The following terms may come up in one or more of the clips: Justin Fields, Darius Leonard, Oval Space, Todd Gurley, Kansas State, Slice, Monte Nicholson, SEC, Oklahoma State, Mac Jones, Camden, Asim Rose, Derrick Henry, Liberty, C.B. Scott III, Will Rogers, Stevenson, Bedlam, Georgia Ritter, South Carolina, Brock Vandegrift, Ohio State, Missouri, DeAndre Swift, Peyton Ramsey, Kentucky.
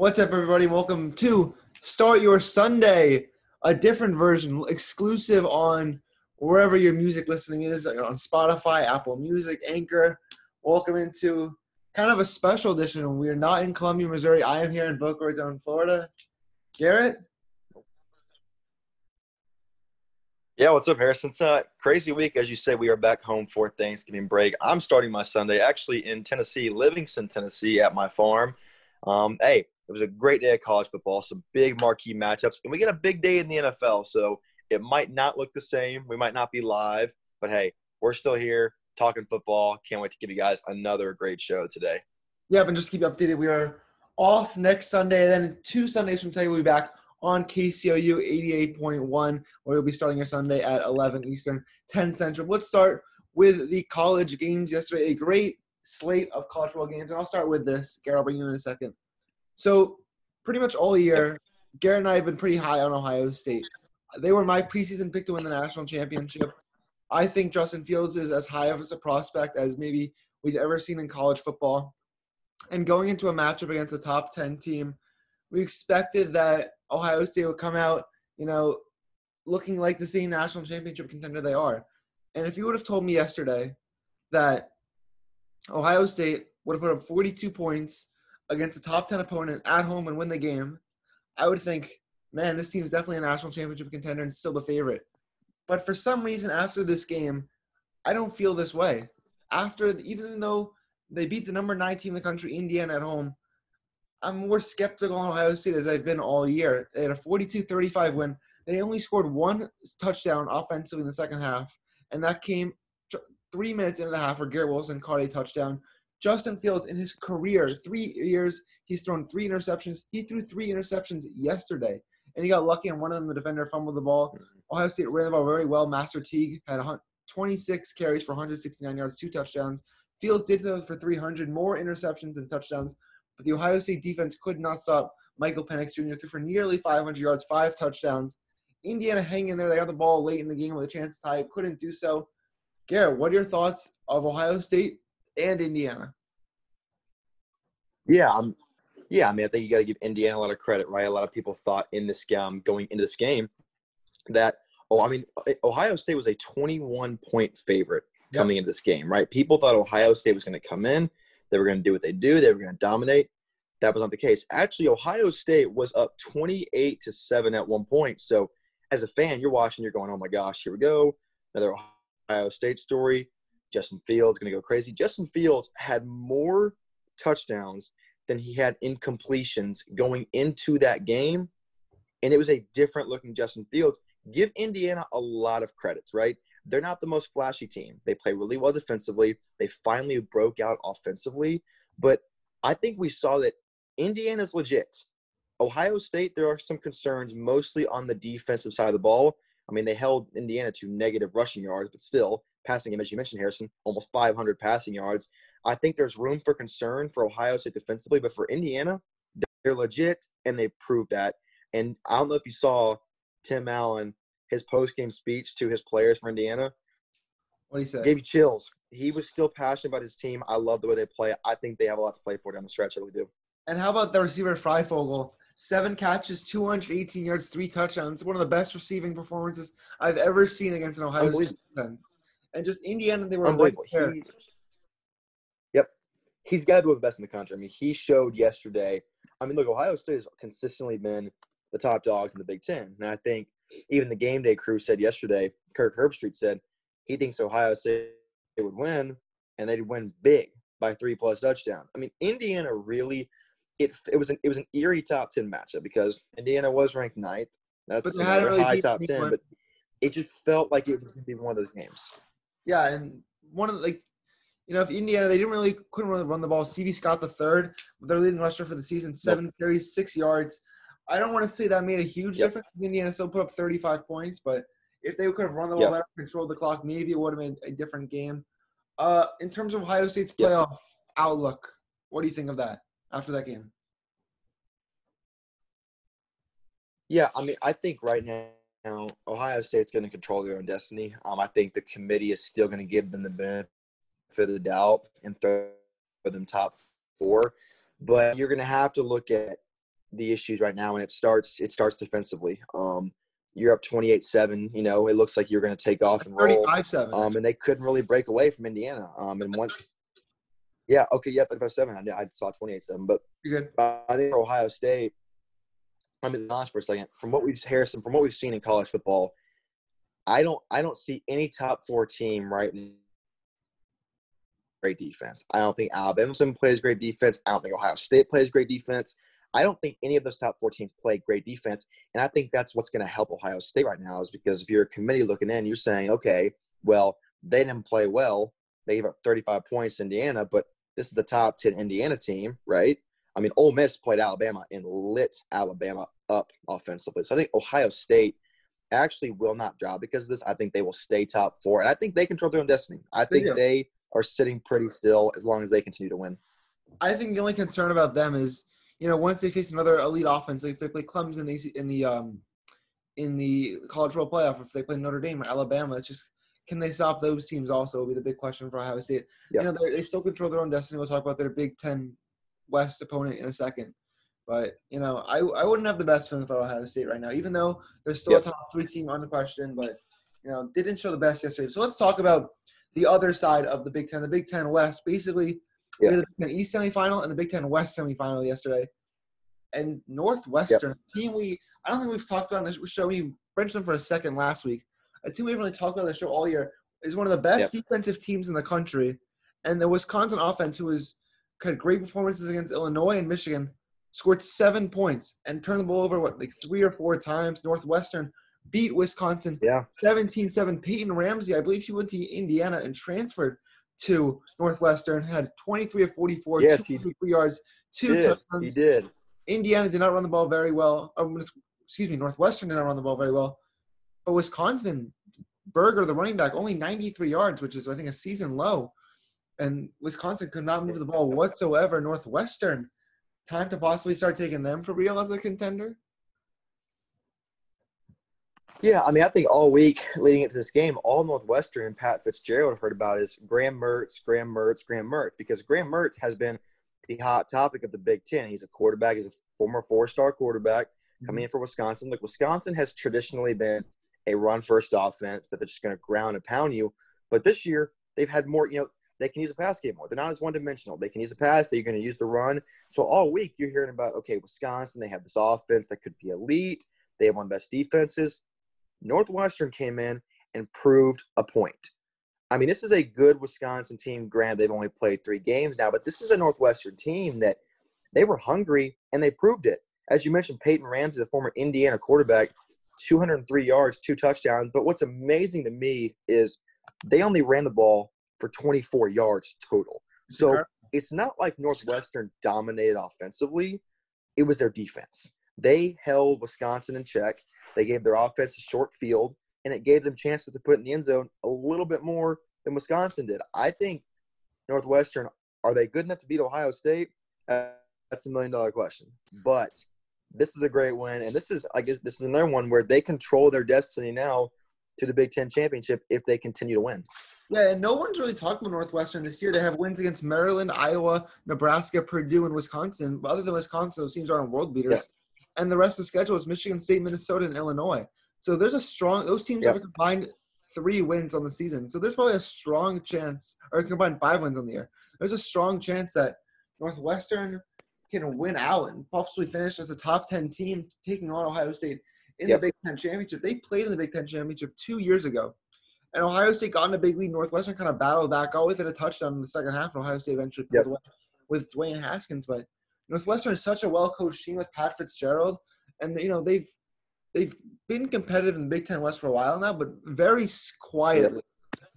What's up, everybody? Welcome to Start Your Sunday, a different version, exclusive on wherever your music listening is, on Spotify, Apple Music, Anchor. Welcome into kind of a special edition. We are not in Columbia, Missouri. I am here in Boca Raton, Florida. Garrett? Yeah, what's up, Harrison? It's a crazy week. As you say, we are back home for Thanksgiving break. I'm starting my Sunday actually in Tennessee, Livingston, Tennessee, at my farm. Hey, it was a great day of college football, some big marquee matchups, and we get a big day in the NFL, so it might not look the same. We might not be live, but hey, we're still here talking football. Can't wait to give you guys another great show today. Yeah, and just keep updated. We are off next Sunday, and then 2 Sundays from today, we'll be back on KCOU 88.1, where you'll be starting your Sunday at 11 Eastern, 10 Central. Let's start with the college games yesterday. A great slate of college football games, and I'll start with this. Garrett, I'll bring you in a second. So pretty much all year, Garrett and I have been pretty high on Ohio State. They were my preseason pick to win the national championship. I think Justin Fields is as high of a prospect as maybe we've ever seen in college football. And going into a matchup against a top 10 team, we expected that Ohio State would come out, you know, looking like the same national championship contender they are. And if you would have told me yesterday that Ohio State would have put up 42 points against a top 10 opponent at home and win the game, I would think, man, this team is definitely a national championship contender and still the favorite. But for some reason after this game, I don't feel this way. Even though they beat the number 9 team in the country, Indiana, at home, I'm more skeptical on Ohio State as I've been all year. They had a 42-35 win. They only scored one touchdown offensively in the second half, and that came 3 minutes into the half where Garrett Wilson caught a touchdown. Justin Fields, in his career, 3 years, he's thrown 3 interceptions. He threw 3 interceptions yesterday, and he got lucky on one of them. The defender fumbled the ball. Ohio State ran the ball very well. Master Teague had 26 carries for 169 yards, 2 touchdowns. Fields did those for 300, more interceptions than touchdowns. But the Ohio State defense could not stop Michael Penix Jr. Threw for nearly 500 yards, 5 touchdowns. Indiana hang in there. They got the ball late in the game with a chance to tie. Couldn't do so. Garrett, what are your thoughts of Ohio State and Indiana? I think you got to give Indiana a lot of credit, right? A lot of people thought in this going into this game that, Ohio State was a 21-point favorite coming into this game, right? People thought Ohio State was going to come in. They were going to do what they do. They were going to dominate. That was not the case. Actually, Ohio State was up 28-7 at one point. So, as a fan, you're watching. You're going, oh, my gosh, here we go. Another Ohio State story. Justin Fields is going to go crazy. Justin Fields had more touchdowns than he had incompletions going into that game, and it was a different-looking Justin Fields. Give Indiana a lot of credits, right? They're not the most flashy team. They play really well defensively. They finally broke out offensively. But I think we saw that Indiana's legit. Ohio State, there are some concerns mostly on the defensive side of the ball. They held Indiana to negative rushing yards, but still, passing game, as you mentioned, Harrison, almost 500 passing yards. I think there's room for concern for Ohio State defensively, but for Indiana, they're legit, and they proved that. And I don't know if you saw Tim Allen, his post-game speech to his players for Indiana. What did he say? Gave you chills. He was still passionate about his team. I love the way they play. I think they have a lot to play for down the stretch. I really do. And how about the receiver, Freifogel? 7 catches, 218 yards, 3 touchdowns. One of the best receiving performances I've ever seen against an Ohio State defense. And just Indiana, they were unbelievable. He's got to be one of the best in the country. He showed yesterday. Look, Ohio State has consistently been the top dogs in the Big Ten. And I think even the game day crew said yesterday, Kirk Herbstreit said, he thinks Ohio State would win, and they'd win big by 3+ touchdowns. Indiana really it was an eerie top 10 matchup because Indiana was ranked 9th. That's another high top 10, but it just felt like it was going to be one of those games. Yeah, and one of the, if Indiana, they couldn't really run the ball. C.B. Scott III, their leading rusher for the season, 7 carries, 6 yards. I don't want to say that made a huge difference because Indiana still put up 35 points, but if they could have run the ball better, controlled the clock, maybe it would have been a different game. In terms of Ohio State's playoff outlook, what do you think of that after that game? Yeah, I think right now Ohio State's going to control their own destiny. I think the committee is still going to give them the benefit of the doubt and throw them top 4, but you're going to have to look at the issues right now, and it starts defensively. You're up 28-7. You know, it looks like you're going to take off and roll. 35-7. And they couldn't really break away from Indiana. And once – yeah, okay, yeah, 35-7. I saw 28-7. But you're good. I think for Ohio State – I'm going to be honest for a second. From what we've seen in college football, I don't see any top four team right now. Great defense. I don't think Alabama plays great defense. I don't think Ohio State plays great defense. I don't think any of those top four teams play great defense, and I think that's what's going to help Ohio State right now is because if you're a committee looking in, you're saying, okay, well, they didn't play well. They gave up 35 points to Indiana, but this is a top 10 Indiana team, right? I mean, Ole Miss played Alabama and lit Alabama up offensively. So I think Ohio State actually will not drop because of this. I think they will stay top four, and I think they control their own destiny. I think they are sitting pretty still as long as they continue to win. I think the only concern about them is – you know, once they face another elite offense, like if they play Clemson in the college world playoff, if they play Notre Dame or Alabama, it's just can they stop those teams? Also, will be the big question for Ohio State. Yep. You know, they still control their own destiny. We'll talk about their Big Ten West opponent in a second, but you know, I wouldn't have the best feeling for Ohio State right now, even though they're still a top three team on the question. But you know, didn't show the best yesterday. So let's talk about the other side of the Big Ten, West, basically. We had the Big Ten East semifinal and the Big Ten West semifinal yesterday. And Northwestern, a team I don't think we've talked about on this show. We mentioned them for a second last week. A team we haven't really talked about on the show all year is one of the best defensive teams in the country. And the Wisconsin offense, who has had great performances against Illinois and Michigan, scored 7 points and turned the ball over, three or four times. Northwestern beat Wisconsin 17-7. Peyton Ramsey, I believe he went to Indiana and transferred to Northwestern, had 23 of 44, 203 yards, two touchdowns. He did. Indiana did not run the ball very well. Northwestern did not run the ball very well. But Wisconsin, Berger, the running back, only 93 yards, which is, I think, a season low. And Wisconsin could not move the ball whatsoever. Northwestern, time to possibly start taking them for real as a contender? Yeah, I mean, I think all week leading into this game, all Northwestern and Pat Fitzgerald have heard about is Graham Mertz, because Graham Mertz has been the hot topic of the Big Ten. He's a quarterback. He's a former four-star quarterback coming in for Wisconsin. Look, Wisconsin has traditionally been a run-first offense that they're just going to ground and pound you. But this year, they've had more – you know, they can use a pass game more. They're not as one-dimensional. They can use a pass. They're going to use the run. So all week you're hearing about, okay, Wisconsin, they have this offense that could be elite. They have one of the best defenses. Northwestern came in and proved a point. I mean, this is a good Wisconsin team. Granted, they've only played 3 games now, but this is a Northwestern team that they were hungry, and they proved it. As you mentioned, Peyton Ramsey, the former Indiana quarterback, 203 yards, 2 touchdowns. But what's amazing to me is they only ran the ball for 24 yards total. So it's not like Northwestern dominated offensively. It was their defense. They held Wisconsin in check. They gave their offense a short field, and it gave them chances to put in the end zone a little bit more than Wisconsin did. I think Northwestern, are they good enough to beat Ohio State? That's a million-dollar question. But this is a great win, and this is, I guess, this is another one where they control their destiny now to the Big Ten championship if they continue to win. Yeah, and no one's really talking about Northwestern this year. They have wins against Maryland, Iowa, Nebraska, Purdue, and Wisconsin. But other than Wisconsin, those teams aren't world beaters. Yeah. And the rest of the schedule is Michigan State, Minnesota, and Illinois. So there's a strong – those teams have a combined 3 wins on the season. So there's probably a strong chance – or a combined 5 wins on the year. There's a strong chance that Northwestern can win out and possibly finish as a top 10 team taking on Ohio State in the Big Ten Championship. They played in the Big Ten Championship 2 years ago. And Ohio State got in a big lead. Northwestern kind of battled back, always had a touchdown in the second half, and Ohio State eventually pulled away with Dwayne Haskins. But – Northwestern is such a well-coached team with Pat Fitzgerald, and you know they've been competitive in the Big Ten West for a while now, but very quietly.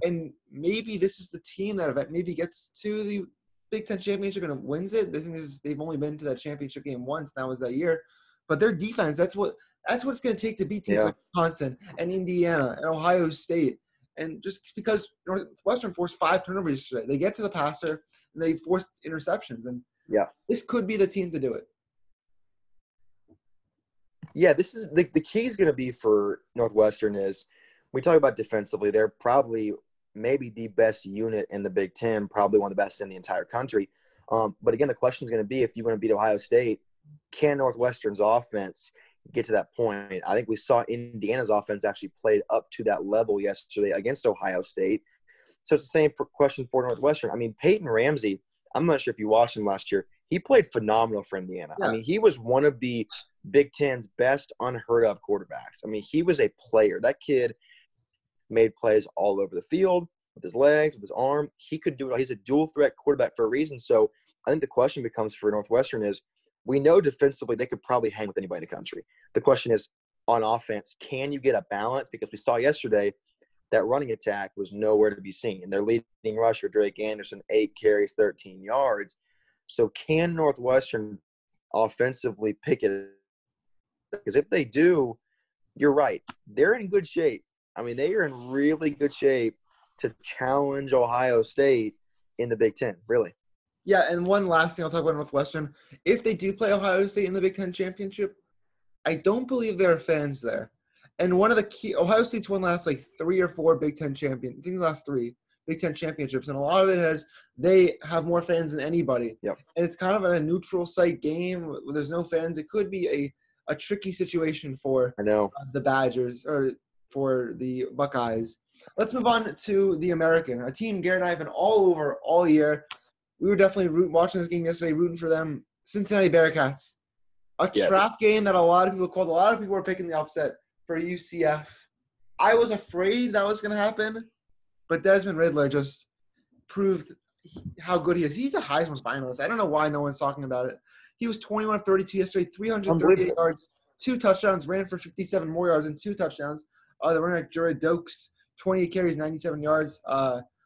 And maybe this is the team that maybe gets to the Big Ten championship and wins it. The thing is, they've only been to that championship game once. That was that year. But their defense—that's what it's going to take to beat teams like Wisconsin and Indiana and Ohio State. And just because Northwestern forced 5 turnovers yesterday, they get to the passer and they forced interceptions and. Yeah, this could be the team to do it. Yeah, this is the key is going to be for Northwestern is we talk about defensively. They're probably maybe the best unit in the Big Ten, probably one of the best in the entire country. But again, the question is going to be if you want to beat Ohio State, can Northwestern's offense get to that point? I think we saw Indiana's offense actually played up to that level yesterday against Ohio State. So it's the same question for Northwestern. I mean, Peyton Ramsey, I'm not sure if you watched him last year. He played phenomenal for Indiana. Yeah. I mean, he was one of the Big Ten's best unheard-of quarterbacks. I mean, he was a player. That kid made plays all over the field with his legs, with his arm. He could do it all. He's a dual-threat quarterback for a reason. So I think the question becomes for Northwestern is, we know defensively they could probably hang with anybody in the country. The question is, on offense, can you get a balance? Because we saw yesterday that running attack was nowhere to be seen. And their leading rusher, Drake Anderson, 8 carries, 13 yards. So can Northwestern offensively pick it? Because if they do, you're right. They're in good shape. I mean, they are in really good shape to challenge Ohio State in the Big Ten, really. Yeah, and one last thing I'll talk about Northwestern. If they do play Ohio State in the Big Ten championship, I don't believe there are fans there. And one of the key – Ohio State's won last, like, 3 or 4 Big Ten champion – I think the last 3 Big Ten championships. And a lot of it has – they have more fans than anybody. Yep. And it's kind of a neutral site game where there's no fans. It could be a tricky situation for the Badgers or for the Buckeyes. Let's move on to the American, a team Garrett and I have been all over all year. We were definitely watching this game yesterday, rooting for them. Cincinnati Bearcats, a trap game that a lot of people called. A lot of people were picking the upset for UCF. I was afraid that was going to happen, but Desmond Ridder just proved how good he is. He's a Heisman finalist. I don't know why no one's talking about it. He was 21 of 32 yesterday, 338 yards, 2 touchdowns, ran for 57 more yards and 2 touchdowns. The runner, Jared Dokes, 28 carries, 97 yards.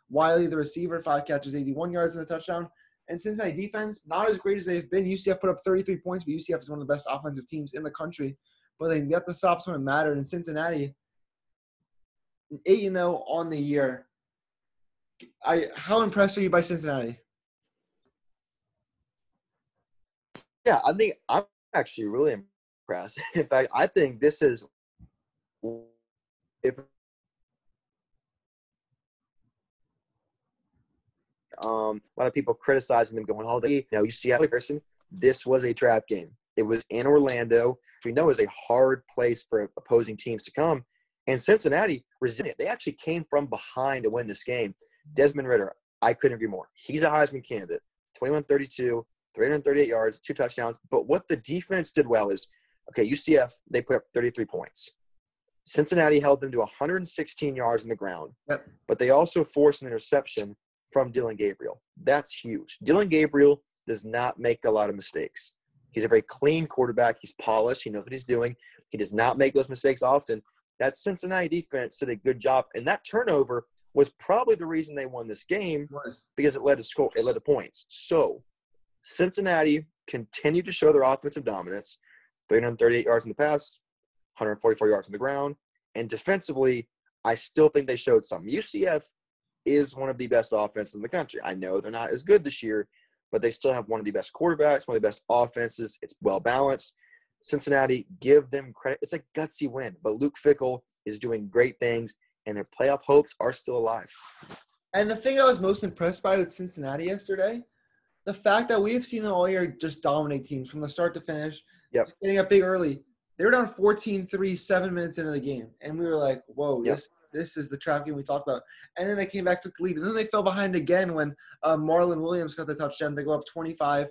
Wiley, the receiver, 5 catches, 81 yards and a touchdown. And Cincinnati defense, not as great as they've been. UCF put up 33 points, but UCF is one of the best offensive teams in the country. But they got the stops when it mattered. And Cincinnati, 8-0 on the year. How impressed are you by Cincinnati? Yeah, I think I'm actually really impressed. In fact, I think this is – if a lot of people criticizing them going, oh, you see out of person, this was a trap game. It was in Orlando, which we know is a hard place for opposing teams to come. And Cincinnati resilient. They actually came from behind to win this game. Desmond Ridder, I couldn't agree more. He's a Heisman candidate. 21-32, 338 yards, 2 touchdowns. But what the defense did well is, okay, UCF, they put up 33 points. Cincinnati held them to 116 yards on the ground. Yep. But they also forced an interception from Dylan Gabriel. That's huge. Dylan Gabriel does not make a lot of mistakes. He's a very clean quarterback. He's polished. He knows what he's doing. He does not make those mistakes often. That Cincinnati defense did a good job. And that turnover was probably the reason they won this game because it led to score. It led to points. So Cincinnati continued to show their offensive dominance, 338 yards in the pass, 144 yards on the ground. And defensively, I still think they showed some. UCF is one of the best offenses in the country. I know they're not as good this year, but they still have one of the best quarterbacks, one of the best offenses. It's well-balanced. Cincinnati, give them credit. It's a gutsy win, but Luke Fickell is doing great things, and their playoff hopes are still alive. And the thing I was most impressed by with Cincinnati yesterday, the fact that we have seen them all year just dominate teams from the start to finish, getting up big early. They were down 14-3 7 minutes into the game, and we were like, whoa, this is the trap game we talked about. And then they came back, took the lead, and then they fell behind again when Marlon Williams got the touchdown. They go up 25-22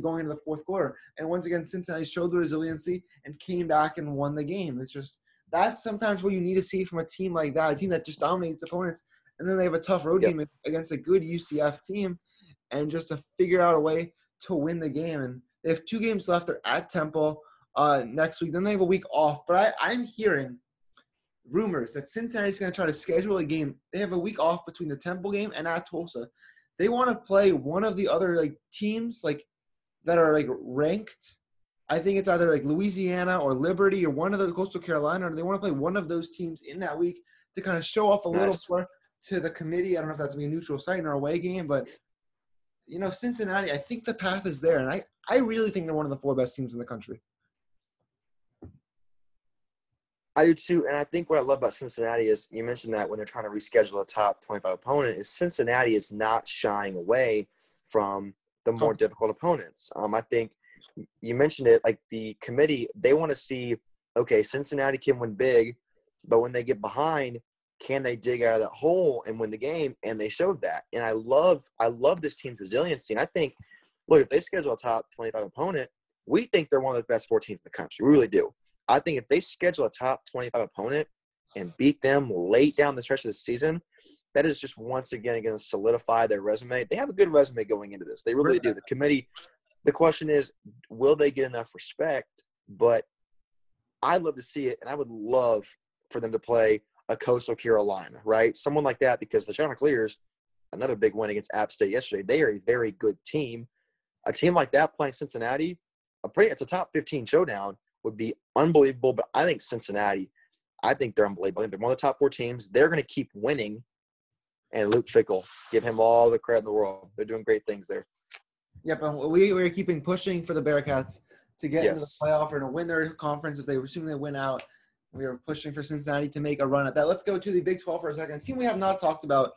going into the fourth quarter. And once again, Cincinnati showed the resiliency and came back and won the game. It's just that's sometimes what you need to see from a team like that, a team that just dominates opponents. And then they have a tough road game against a good UCF team and just to figure out a way to win the game. And they have 2 games left. They're at Temple next week. Then they have a week off. But I'm hearing rumors that Cincinnati's going to try to schedule a game. They have a week off between the Temple game and at Tulsa. They want to play one of the other teams that are ranked. I think it's either Louisiana or Liberty or one of the Coastal Carolina. Or they want to play one of those teams in that week to kind of show off a little more to the committee. I don't know if that's going to be a neutral site or away game, but Cincinnati, I think the path is there, and I really think they're one of the 4 best teams in the country. I do too, and I think what I love about Cincinnati is you mentioned that when they're trying to reschedule a top 25 opponent is Cincinnati is not shying away from the more difficult opponents. I think you mentioned it, like the committee, they want to see, okay, Cincinnati can win big, but when they get behind, can they dig out of that hole and win the game? And they showed that. And I love this team's resiliency. And I think, look, if they schedule a top 25 opponent, we think they're one of the best 4 teams in the country. We really do. I think if they schedule a top 25 opponent and beat them late down the stretch of the season, that is just once again going to solidify their resume. They have a good resume going into this. They really do. The committee, the question is, will they get enough respect? But I'd love to see it, and I would love for them to play a Coastal Carolina, right? Someone like that, because the Chanticleers, another big win against App State yesterday, they are a very good team. A team like that playing Cincinnati, it's a top 15 showdown, would be unbelievable. But I think Cincinnati, I think they're unbelievable. I think they're one of the top 4 teams. They're going to keep winning. And Luke Fickell, give him all the credit in the world. They're doing great things there. Yep, and we're keeping pushing for the Bearcats to get into the playoff or to win their conference if they assume they win out. We were pushing for Cincinnati to make a run at that. Let's go to the Big 12 for a second. A team we have not talked about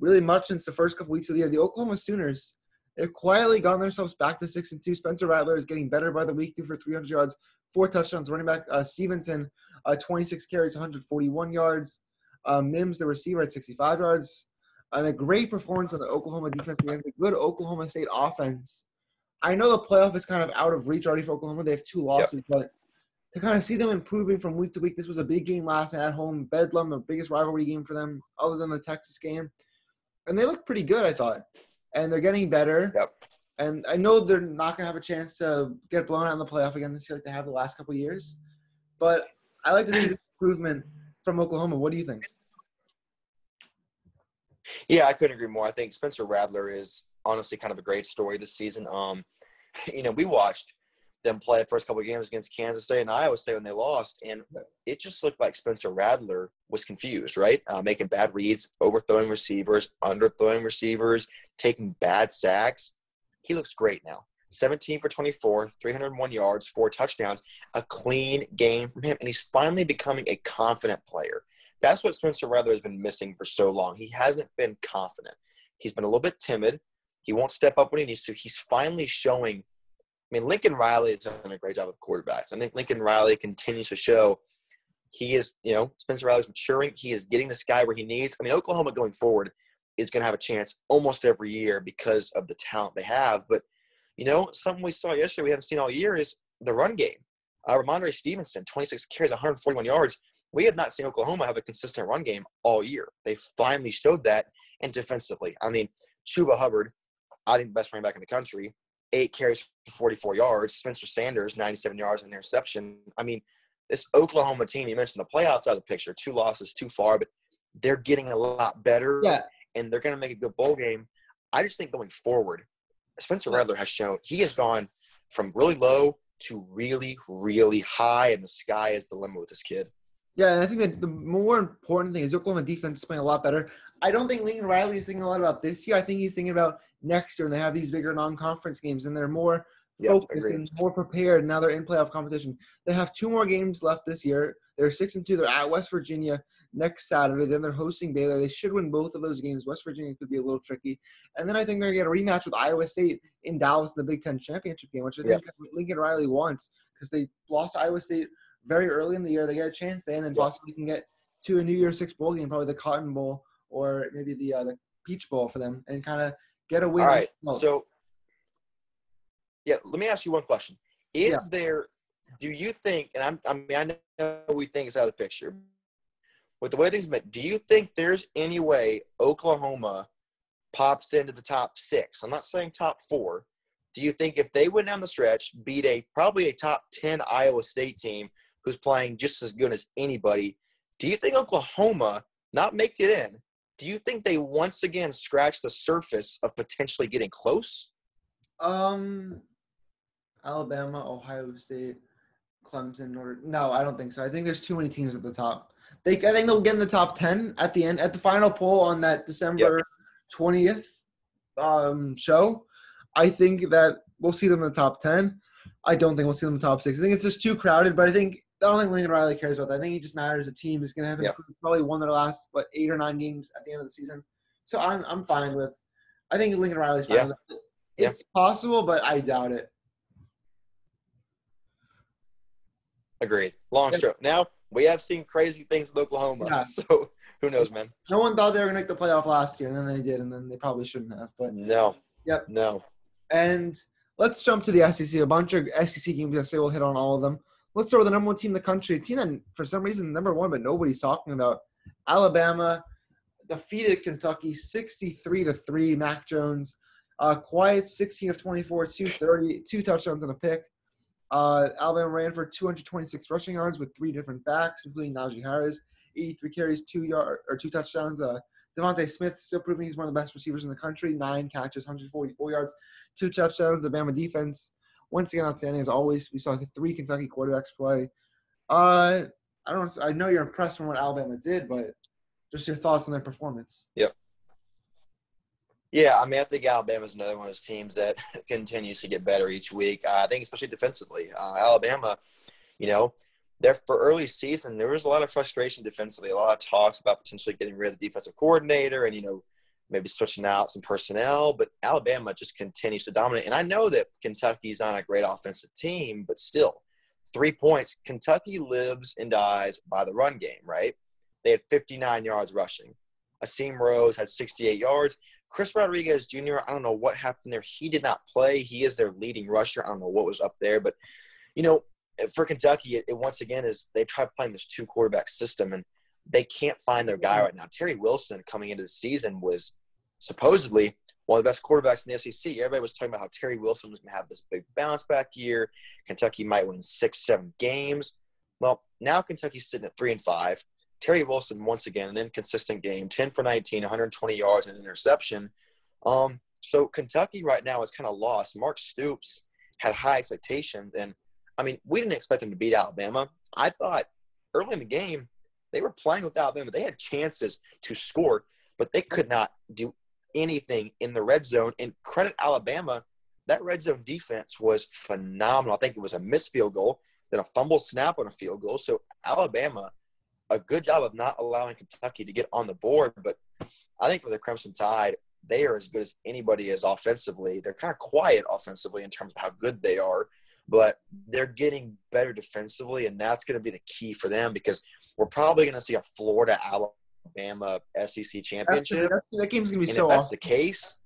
really much since the first couple weeks of the year, the Oklahoma Sooners. They've quietly gotten themselves back to 6-2. Spencer Rattler is getting better by the week, threw for 300 yards, 4 touchdowns. Running back Stevenson, 26 carries, 141 yards. Mims, the receiver, at 65 yards. And a great performance on the Oklahoma defense against a good Oklahoma State offense. I know the playoff is kind of out of reach already for Oklahoma. They have 2 losses, but to kind of see them improving from week to week, this was a big game last night at home. Bedlam, the biggest rivalry game for them other than the Texas game. And they looked pretty good, I thought. And they're getting better. Yep. And I know they're not going to have a chance to get blown out in the playoff again this year like they have the last couple of years. But I like to see the improvement from Oklahoma. What do you think? Yeah, I couldn't agree more. I think Spencer Rattler is honestly kind of a great story this season. We watched them play the first couple of games against Kansas State and Iowa State when they lost, and it just looked like Spencer Rattler was confused, right? Making bad reads, overthrowing receivers, underthrowing receivers, taking bad sacks. He looks great now. 17 for 24, 301 yards, 4 touchdowns, a clean game from him, and he's finally becoming a confident player. That's what Spencer Rattler has been missing for so long. He hasn't been confident. He's been a little bit timid. He won't step up when he needs to. He's finally showing. I mean, Lincoln Riley has done a great job with quarterbacks. I think Lincoln Riley continues to show he is, Spencer Rattler's maturing. He is getting this guy where he needs. I mean, Oklahoma going forward is going to have a chance almost every year because of the talent they have. But, something we saw yesterday we haven't seen all year is the run game. Ramondre Stevenson, 26 carries, 141 yards. We have not seen Oklahoma have a consistent run game all year. They finally showed that. And defensively, I mean, Chuba Hubbard, I think the best running back in the country, 8 carries for 44 yards. Spencer Sanders, 97 yards and an interception. I mean, this Oklahoma team, you mentioned the playoffs out of the picture, 2 losses too far, but they're getting a lot better, and they're going to make a good bowl game. I just think going forward, Spencer Rattler has shown he has gone from really low to really, really high, and the sky is the limit with this kid. Yeah, and I think that the more important thing is Oklahoma defense is playing a lot better. I don't think Lincoln Riley is thinking a lot about this year. I think he's thinking about next year, and they have these bigger non-conference games, and they're more focused and more prepared. Now they're in playoff competition. They have 2 more games left this year. They're 6-2. They're at West Virginia next Saturday. Then they're hosting Baylor. They should win both of those games. West Virginia could be a little tricky. And then I think they're going to get a rematch with Iowa State in Dallas in the Big Ten championship game, which I think Lincoln Riley wants because they lost to Iowa State very early in the year. They get a chance then, and possibly can get to a New Year's Six bowl game, probably the Cotton Bowl or maybe the Peach Bowl for them, and kind of get a win. All right, so let me ask you one question. Do you think, and I know we think it's out of the picture, with the way things have been, do you think there's any way Oklahoma pops into the top 6? I'm not saying top 4. Do you think if they went down the stretch, beat probably a top 10 Iowa State team who's playing just as good as anybody, do you think Oklahoma not make it in? Do you think they once again scratch the surface of potentially getting close? Alabama, Ohio State, Clemson, no, I don't think so. I think there's too many teams at the top. I think they'll get in the top 10 at the end, at the final poll on that December 20th show. I think that we'll see them in the top 10. I don't think we'll see them in the top 6. I think it's just too crowded, but I don't think Lincoln Riley cares about that. I think he just matters a team is going to have probably won their last 8 or 9 games at the end of the season. So I'm fine with. I think Lincoln Riley's fine with it. It's possible, but I doubt it. Agreed. Long stroke. Now, we have seen crazy things with Oklahoma. Yeah. So, who knows, man? No one thought they were going to make the playoff last year, and then they did, and then they probably shouldn't have. But no. Yep. No. And let's jump to the SEC. A bunch of SEC games yesterday. We'll hit on all of them. Let's start with the number one team in the country. A team that, for some reason, number one, but nobody's talking about. Alabama defeated Kentucky 63-3. Mac Jones, quiet 16 of 24, 230, two touchdowns and a pick. Alabama ran for 226 rushing yards with three different backs, including Najee Harris, 83 carries, 2 touchdowns. Devontae Smith still proving he's one of the best receivers in the country, 9 catches, 144 yards, 2 touchdowns. The Alabama defense, once again, outstanding as always. We saw 3 Kentucky quarterbacks play. I know you're impressed from what Alabama did, but just your thoughts on their performance. Yep. Yeah, I mean, I think Alabama's another one of those teams that continues to get better each week. I think especially defensively. Alabama, you know, for early season, there was a lot of frustration defensively, a lot of talks about potentially getting rid of the defensive coordinator and, you know, maybe switching out some personnel. But Alabama just continues to dominate. And I know that Kentucky's on a great offensive team, but still, 3 points. Kentucky lives and dies by the run game, right? They had 59 yards rushing. Asim Rose had 68 yards. Chris Rodriguez Jr., I don't know what happened there. He did not play. He is their leading rusher. I don't know what was up there. But, you know, for Kentucky, it once again is they tried playing this two-quarterback system, and they can't find their guy right now. Terry Wilson coming into the season was supposedly one of the best quarterbacks in the SEC. Everybody was talking about how Terry Wilson was going to have this big bounce-back year. Kentucky might win 6-7 games. Well, now Kentucky's sitting at 3-5. Terry Wilson, once again, an inconsistent game, 10 for 19, 120 yards and an interception. So Kentucky right now is kind of lost. Mark Stoops had high expectations, and, I mean, we didn't expect them to beat Alabama. I thought early in the game they were playing with Alabama. They had chances to score, but they could not do anything in the red zone. And credit Alabama, that red zone defense was phenomenal. I think it was a missed field goal, then a fumble snap on a field goal. So Alabama – a good job of not allowing Kentucky to get on the board, but I think for the Crimson Tide, they are as good as anybody is offensively. They're kind of quiet offensively in terms of how good they are, but they're getting better defensively, and that's going to be the key for them because we're probably going to see a Florida-Alabama SEC championship. That game's going to be so awesome. If that's the case,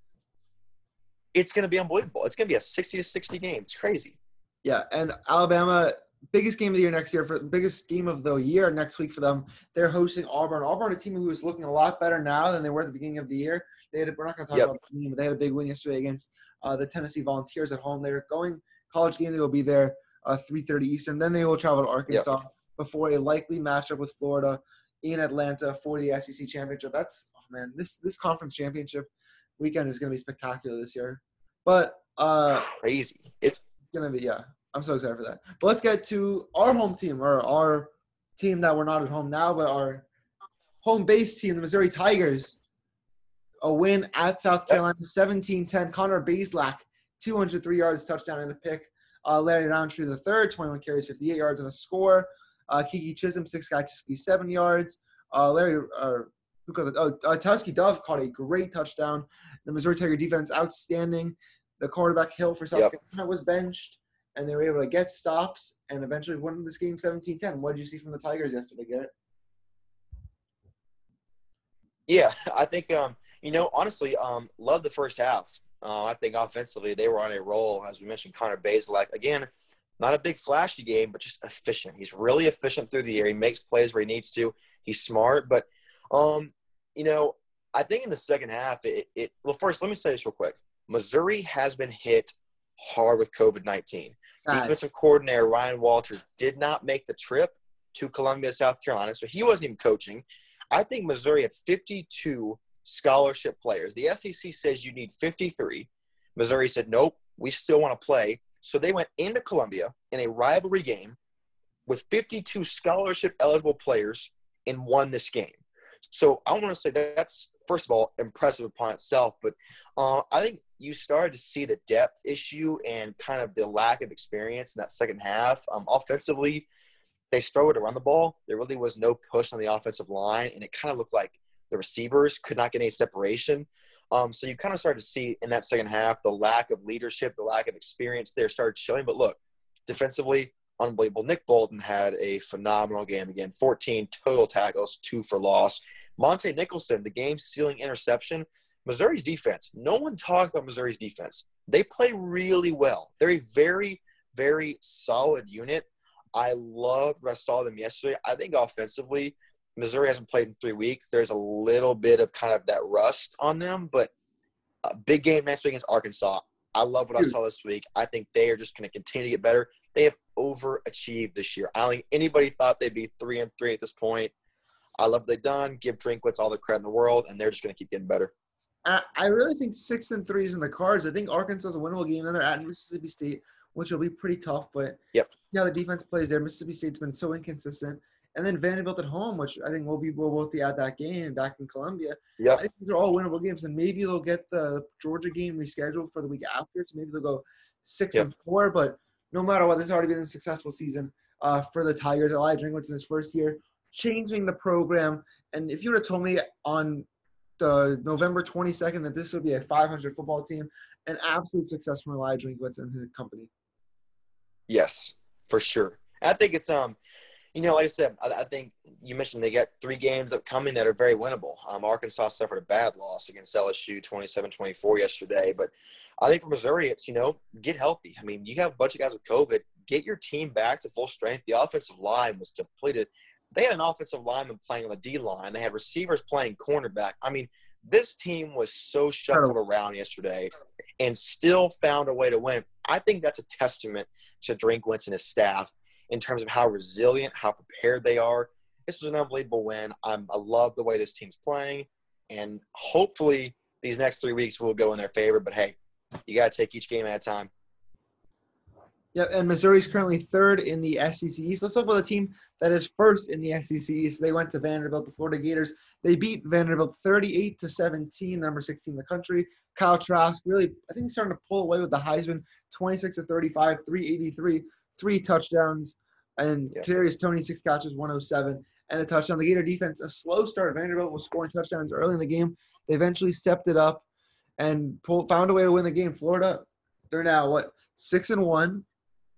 it's going to be unbelievable. It's going to be a 60-60 game. It's crazy. Yeah, and Alabama – biggest game of the year next year for biggest game of the year next week for them. They're hosting Auburn. Auburn, a team who is looking a lot better now than they were at the beginning of the year. They had we're not going to talk about the team, but they had a big win yesterday against the Tennessee Volunteers at home. They're going college game. They will be there 3:30 Eastern. Then they will travel to Arkansas before a likely matchup with Florida in Atlanta for the SEC championship. That's this conference championship weekend is going to be spectacular this year. But crazy. It's going to be I'm so excited for that. But let's get to our home team, or our team that we're not at home now, but our home-based team, the Missouri Tigers. A win at South Carolina, 17-10. Connor Bazelak, 203 yards, touchdown, and a pick. Larry Roundtree the third, 21 carries, 58 yards, and a score. Kiki Chisholm, 6 catches, 57 yards. Towski Dove caught a great touchdown. The Missouri Tiger defense, outstanding. The quarterback Hill for South Carolina was benched. And they were able to get stops and eventually win this game 17-10. What did you see from the Tigers yesterday, Garrett? Yeah, I think, honestly, love the first half. I think offensively they were on a roll. As we mentioned, Connor Bazelak, again, not a big flashy game, but just efficient. He's really efficient through the air. He makes plays where he needs to. He's smart. But, I think in the second half first, let me say this real quick. Missouri has been hit hard with COVID-19. Defensive coordinator Ryan Walters did not make the trip to Columbia, South Carolina, so he wasn't even coaching. I think Missouri had 52 scholarship players. The SEC says you need 53. Missouri said, nope, we still want to play. So they went into Columbia in a rivalry game with 52 scholarship-eligible players and won this game. So I want to say that's, first of all, impressive upon itself, but I think you started to see the depth issue and kind of the lack of experience in that second half. Offensively, they struggled to run the ball. There really was no push on the offensive line, and it kind of looked like the receivers could not get any separation. So you kind of started to see in that second half the lack of leadership, the lack of experience there started showing. But look, defensively, unbelievable. Nick Bolton had a phenomenal game again, 14 total tackles, 2 for loss. Monte Nicholson, the game-sealing interception. Missouri's defense. No one talks about Missouri's defense. They play really well. They're a very, very solid unit. I loved what I saw them yesterday. I think offensively, Missouri hasn't played in 3 weeks. There's a little bit of kind of that rust on them, but a big game next week against Arkansas. I love what I saw this week. I think they are just going to continue to get better. They have overachieved this year. I don't think anybody thought they'd be 3-3 at this point. I love what they've done. Give Drinkwitz all the credit in the world, and they're just going to keep getting better. I really think 6-3 is in the cards. I think Arkansas is a winnable game, and they're at Mississippi State, which will be pretty tough. But see how the defense plays there. Mississippi State's been so inconsistent. And then Vanderbilt at home, which I think we'll both be at that game back in Columbia. Yeah, I think these are all winnable games, and maybe they'll get the Georgia game rescheduled for the week after. So maybe they'll go 6-4. But no matter what, this has already been a successful season for the Tigers. Eli Drinkwitz in his first year, changing the program. And if you would have told me on the November 22nd that this would be a 500 football team, an absolute success from Eli Drinkwitz and his company. Yes, for sure. I think it's you know, like I said, I think you mentioned they got 3 games upcoming that are very winnable. Arkansas suffered a bad loss against LSU 27-24 yesterday. But I think for Missouri, it's, you know, get healthy. I mean, you have a bunch of guys with COVID. Get your team back to full strength. The offensive line was depleted. They had an offensive lineman playing on the D-line. They had receivers playing cornerback. I mean, this team was so shuffled around yesterday and still found a way to win. I think that's a testament to Drinkwitz and his staff in terms of how resilient, how prepared they are. This was an unbelievable win. I love the way this team's playing, and hopefully these next 3 weeks will go in their favor. But, hey, you got to take each game at a time. Yep, and Missouri's currently 3rd in the SEC East. Let's talk about the team that is 1st in the SEC East. They went to Vanderbilt, the Florida Gators. They beat Vanderbilt 38-17, number 16 in the country. Kyle Trask really, I think, starting to pull away with the Heisman, 26-35, 383, 3 touchdowns. And Kadarius Toney, 6 catches, 107, and a touchdown. The Gator defense, a slow start. Vanderbilt was scoring touchdowns early in the game. They eventually stepped it up and found a way to win the game. Florida, they're now, 6-1.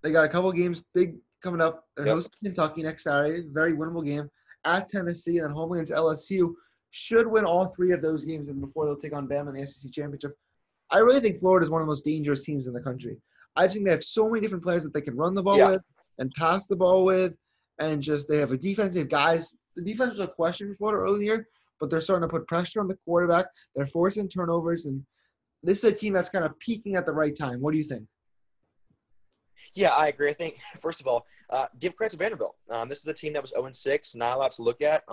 They got a couple games big coming up. They're hosting Kentucky next Saturday. Very winnable game at Tennessee, and then home against LSU. Should win all 3 of those games, and before they'll take on Bama in the SEC Championship. I really think Florida is one of the most dangerous teams in the country. I think they have so many different players that they can run the ball with and pass the ball with, and just they have a defensive guys. The defense was a question for Florida early in the year, but they're starting to put pressure on the quarterback. They're forcing turnovers, and this is a team that's kind of peaking at the right time. What do you think? Yeah, I agree. I think, first of all, give credit to Vanderbilt. This is a team that was 0-6, not a lot to look at.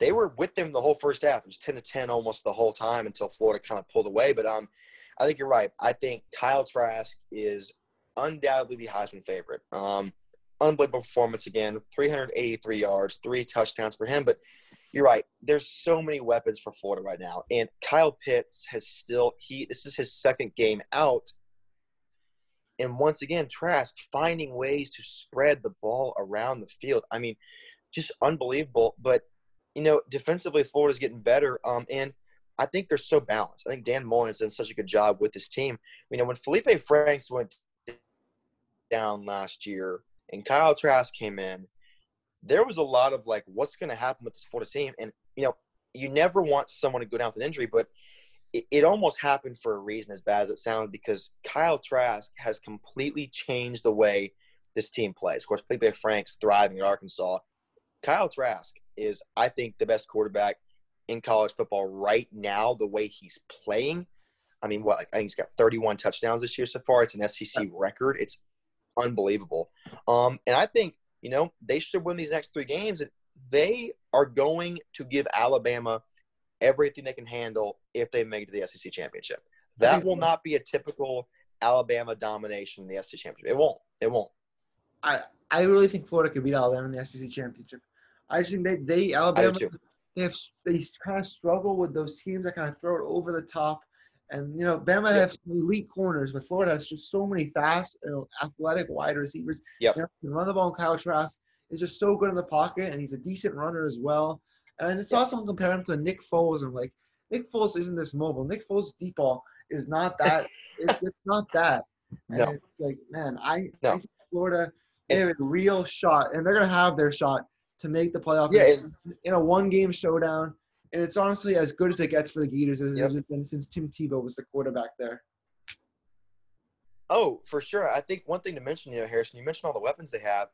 They were with them the whole first half. It was 10-10 almost the whole time until Florida kind of pulled away. But I think you're right. I think Kyle Trask is undoubtedly the Heisman favorite. Unbelievable performance again, 383 yards, 3 touchdowns for him. But you're right. There's so many weapons for Florida right now. And Kyle Pitts has still – this is his 2nd game out. And once again, Trask finding ways to spread the ball around the field. I mean, just unbelievable. But, you know, defensively, Florida's getting better. And I think they're so balanced. I think Dan Mullen has done such a good job with this team. You know, when Felipe Franks went down last year and Kyle Trask came in, there was a lot of, like, what's going to happen with this Florida team? And, you know, you never want someone to go down with an injury, but – it almost happened for a reason, as bad as it sounds, because Kyle Trask has completely changed the way this team plays. Of course, Felipe Franks thriving at Arkansas. Kyle Trask is, I think, the best quarterback in college football right now, the way he's playing. I mean, I think he's got 31 touchdowns this year so far. It's an SEC record. It's unbelievable. And I think, you know, they should win these next 3 games. And they are going to give Alabama everything they can handle if they make it to the SEC Championship. That will not be a typical Alabama domination in the SEC Championship. It won't. I really think Florida could beat Alabama in the SEC Championship. I just think Alabama, they kind of struggle with those teams that kind of throw it over the top. And, you know, Bama has elite corners, but Florida has just so many fast, athletic, wide receivers. You know, they run the ball, and Kyle Trask is just so good in the pocket, and he's a decent runner as well. And it's also comparing him to Nick Foles. I'm like, Nick Foles isn't this mobile. Nick Foles' deep ball is not that. It's not that. And it's like, man, I think Florida They have a real shot, and they're going to have their shot to make the playoff in a one-game showdown. And it's honestly as good as it gets for the Gators as it's been since Tim Tebow was the quarterback there. Oh, for sure. I think one thing to mention, Harrison, you mentioned all the weapons they have.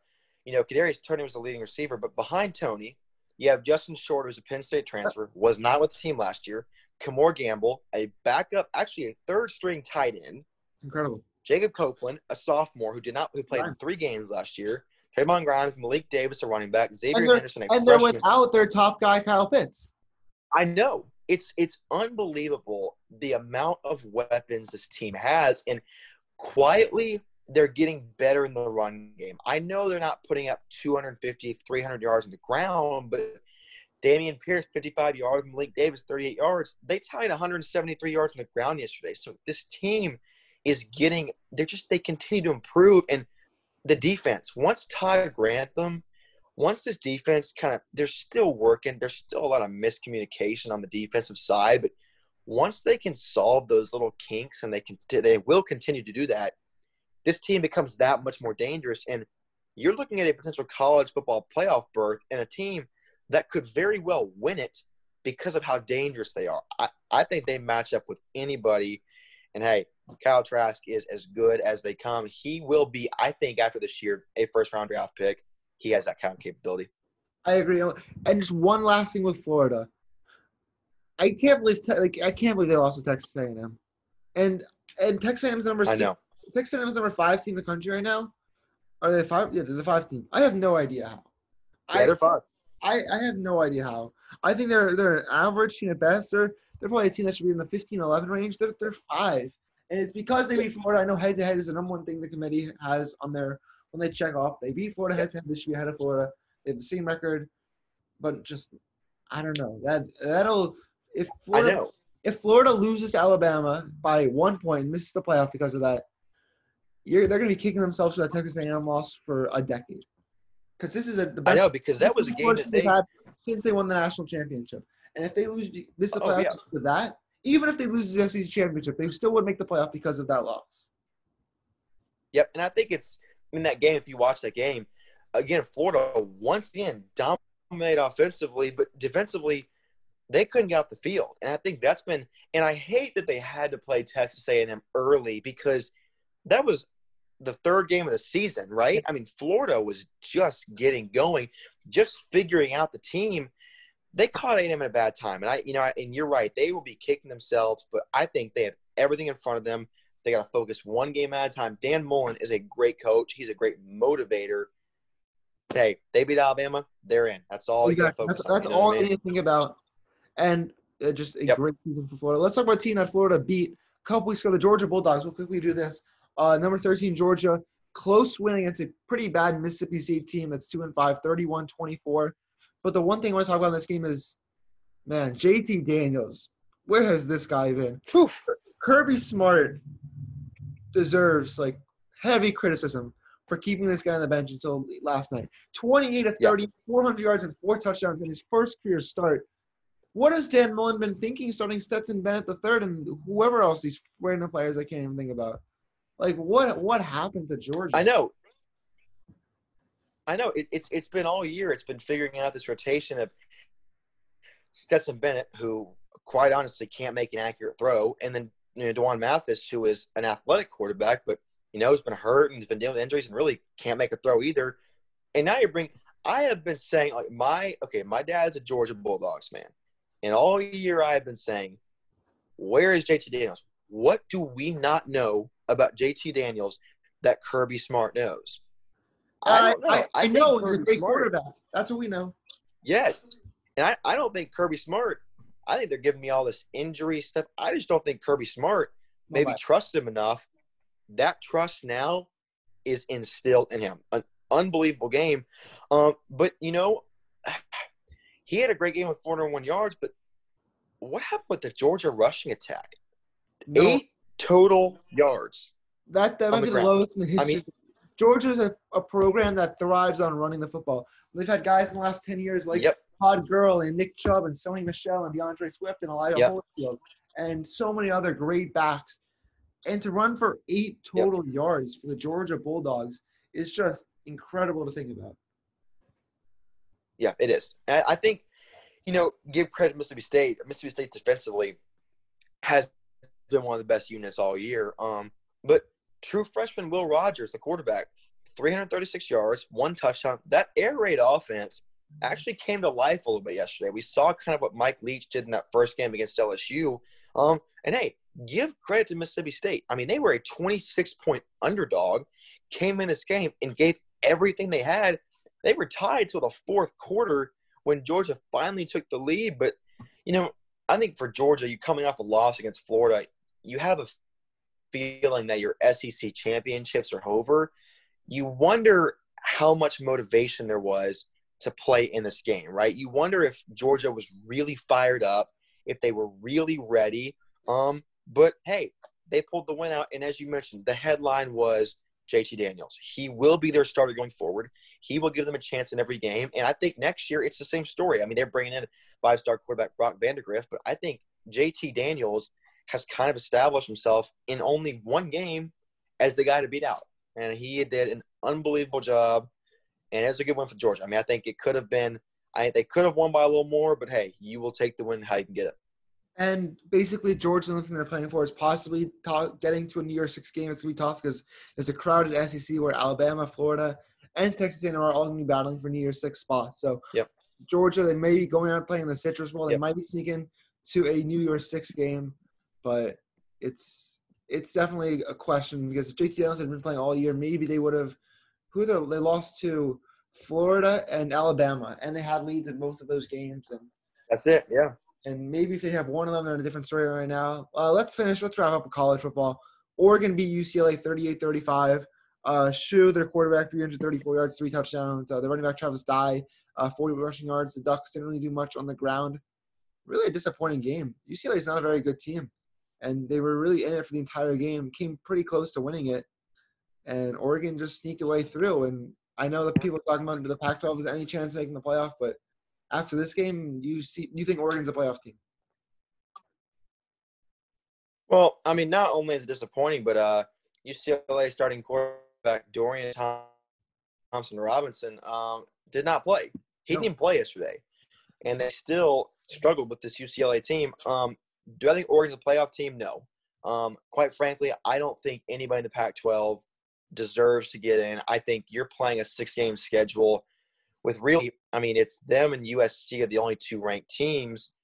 Kadarius Toney was the leading receiver, but behind Toney, you have Justin Short, who's a Penn State transfer, was not with the team last year. Kamore Gamble, a backup, actually a third-string tight end. Incredible. Jacob Copeland, a sophomore who played in 3 games last year. Trayvon Grimes, Malik Davis, a running back. Xavier Henderson, a freshman. And they're without their top guy, Kyle Pitts. I know. It's unbelievable the amount of weapons this team has. And quietly, they're getting better in the run game. I know they're not putting up 250, 300 yards on the ground, but Damian Pierce, 55 yards, Malik Davis, 38 yards. They tied 173 yards on the ground yesterday. So this team is getting – they continue to improve. And the defense, once Todd Grantham, once this defense kind of – they're still working. There's still a lot of miscommunication on the defensive side. But once they can solve those little kinks, and they will continue to do that, this team becomes that much more dangerous. And you're looking at a potential college football playoff berth and a team that could very well win it because of how dangerous they are. I think they match up with anybody. And, hey, Kyle Trask is as good as they come. He will be, I think, after this year, a first-round draft pick. He has that kind of capability. I agree. And just one last thing with Florida. I can't believe they lost to Texas A&M. And Texas A&M is number 6. I know. Texas A&M is number 5 team in the country right now. Are they 5? Yeah, they're the 5 team. I have no idea how. Yeah, they're 5. I have no idea how. I think they're an average team at best. They're probably a team that should be in the 15-11 range. They're 5. And it's because they beat Florida. I know head-to-head is the number one thing the committee has on when they check off. They beat Florida head-to-head. They should be ahead of Florida. They have the same record. But just, I don't know. If Florida loses to Alabama by 1 point and misses the playoff because of that, they're going to be kicking themselves for that Texas A&M loss for a decade. Because this is the best. I know, because that was a game that they've had since they won the national championship. And if they miss the playoff because of that, even if they lose the SEC championship, they still would make the playoff because of that loss. Yep, and I think it's in that game, if you watch that game, again, Florida once again dominated offensively, but defensively, they couldn't get out the field. And I think that's been – and I hate that they had to play Texas A&M early because that was – the third game of the season, right? I mean, Florida was just getting going, just figuring out the team. They caught A&M at a bad time. And and you're right, they will be kicking themselves, but I think they have everything in front of them. They got to focus one game at a time. Dan Mullen is a great coach. He's a great motivator. Hey, they beat Alabama, they're in. That's all you got to focus on. That's all you need to think about. And just a great season for Florida. Let's talk about a team that Florida beat a couple weeks ago, the Georgia Bulldogs. We'll quickly do this. Number 13, Georgia, close win against a pretty bad Mississippi State team that's 2-5, 31-24. But the one thing I want to talk about in this game is, man, JT Daniels. Where has this guy been? Oof. Kirby Smart deserves, heavy criticism for keeping this guy on the bench until last night. 28-30, 400 yards and 4 touchdowns in his first career start. What has Dan Mullen been thinking starting Stetson Bennett III and whoever else these random players I can't even think about? What happened to Georgia? I know. It's been all year. It's been figuring out this rotation of Stetson Bennett, who quite honestly can't make an accurate throw, and then Dwan Mathis, who is an athletic quarterback, but has been hurt and has been dealing with injuries and really can't make a throw either. And now I have been saying my dad's a Georgia Bulldogs fan, and all year I have been saying, where is JT Daniels? What do we not know about JT Daniels that Kirby Smart knows? I don't know. I know he's a great quarterback. That's what we know. Yes. And I don't think Kirby Smart – I think they're giving me all this injury stuff. I just don't think Kirby Smart trusts him enough. That trust now is instilled in him. An unbelievable game. But, he had a great game with 401 yards, but what happened with the Georgia rushing attack? 8 total yards. That might be the lowest in the history. Georgia's a program that thrives on running the football. They've had guys in the last 10 years like Todd Gurley and Nick Chubb and Sony Michel and DeAndre Swift and Elijah Holyfield and so many other great backs. And to run for 8 total yards for the Georgia Bulldogs is just incredible to think about. Yeah, it is. I think, you know, give credit to Mississippi State. Mississippi State defensively has been one of the best units all year. But true freshman Will Rogers, the quarterback, 336 yards, 1 touchdown. That air raid offense actually came to life a little bit yesterday. We saw kind of what Mike Leach did in that first game against LSU. And, hey, give credit to Mississippi State. I mean, they were a 26-point underdog, came in this game and gave everything they had. They were tied till the fourth quarter when Georgia finally took the lead. But, you know, I think for Georgia, you coming off a loss against Florida, you have a feeling that your SEC championships are over. You wonder how much motivation there was to play in this game, right? You wonder if Georgia was really fired up, if they were really ready. But, hey, they pulled the win out. And as you mentioned, the headline was JT Daniels. He will be their starter going forward. He will give them a chance in every game. And I think next year it's the same story. I mean, they're bringing in five-star quarterback Brock Vandegrift, but I think JT Daniels has kind of established himself in only one game as the guy to beat out. And he did an unbelievable job. And it's a good win for Georgia. I mean, I think it could have been – I think they could have won by a little more, but, hey, you will take the win how you can get it. And basically, Georgia, the only thing they're playing for is possibly getting to a New Year's Six game. It's going to be tough because there's a crowded SEC where Alabama, Florida, and Texas A&M are all going to be battling for New Year's Six spots. So, yep. Georgia, they may be going out playing the Citrus Bowl. They might be sneaking to a New Year's Six game, but it's definitely a question because if JT Daniels had been playing all year, maybe they would have – they lost to Florida and Alabama, and they had leads in both of those games. And that's it, yeah. And maybe if they have one of them, they're in a different story right now. Let's wrap up with college football. Oregon beat UCLA 38-35. Shue, their quarterback, 334 yards, 3 touchdowns. Their running back, Travis Dye, 40 rushing yards. The Ducks didn't really do much on the ground. Really a disappointing game. UCLA is not a very good team, and they were really in it for the entire game. Came pretty close to winning it. And Oregon just sneaked away through. And I know that people are talking about the Pac-12 with any chance of making the playoff, but after this game, you think Oregon's a playoff team? Well, I mean, not only is it disappointing, but UCLA starting quarterback Dorian Thompson-Robinson did not play. He didn't even play yesterday. And they still struggled with this UCLA team. Do I think Oregon's a playoff team? No. Quite frankly, I don't think anybody in the Pac-12 deserves to get in. I think you're playing a 6-game schedule with really, I mean, it's them and USC are the only 2 ranked teams.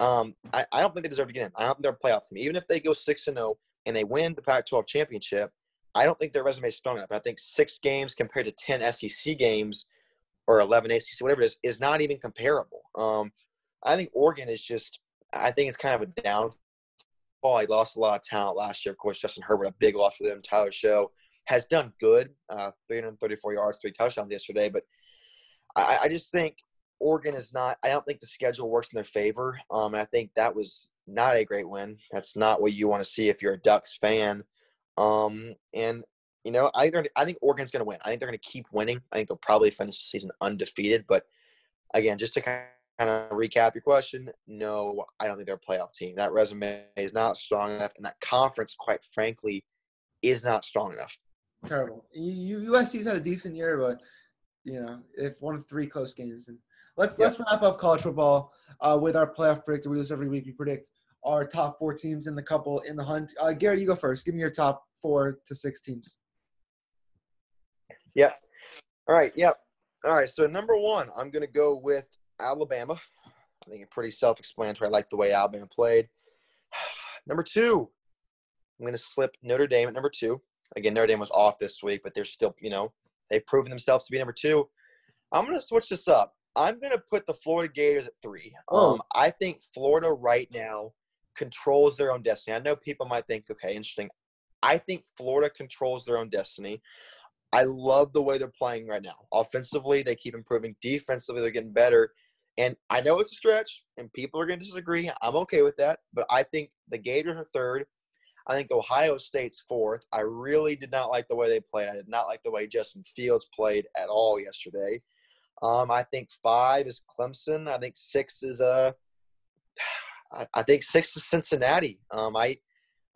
I don't think they deserve to get in. I don't think they're a playoff team. Even if they go 6-0 and they win the Pac-12 championship, I don't think their resume is strong enough. I think 6 games compared to 10 SEC games or 11 ACC, whatever it is not even comparable. I think Oregon is just, I think it's kind of a downfall. He lost a lot of talent last year. Of course, Justin Herbert, a big loss for them. Tyler Show has done good, 334 yards, 3 touchdowns yesterday. But I just think Oregon is not – I don't think the schedule works in their favor. And I think that was not a great win. That's not what you want to see if you're a Ducks fan. And, you know, I think Oregon's going to win. I think they're going to keep winning. I think they'll probably finish the season undefeated. But, again, just to kind of recap your question, no, I don't think they're a playoff team. That resume is not strong enough, and that conference, quite frankly, is not strong enough. Terrible. USC's had a decent year, but you know, if 1 of 3 close games. And let's wrap up college football with our playoff predictor. We do this every week. We predict our top 4 teams in the couple in the hunt. Gary, you go first. Give me your top 4 to 6 teams. Yeah. All right. Yep. Yeah. All right. So number 1, I'm gonna go with Alabama. I think it's pretty self-explanatory. I like the way Alabama played. Number 2, I'm gonna slip Notre Dame at number 2. Again, Notre Dame was off this week, but they're still, you know, they've proven themselves to be number 2. I'm going to switch this up. I'm going to put the Florida Gators at 3. I think Florida right now controls their own destiny. I know people might think, okay, interesting. I think Florida controls their own destiny. I love the way they're playing right now. Offensively, they keep improving. Defensively, they're getting better. And I know it's a stretch, and people are going to disagree. I'm okay with that. But I think the Gators are 3rd. I think Ohio State's 4th. I really did not like the way they played. I did not like the way Justin Fields played at all yesterday. I think 5 is Clemson. I think 6 is Cincinnati.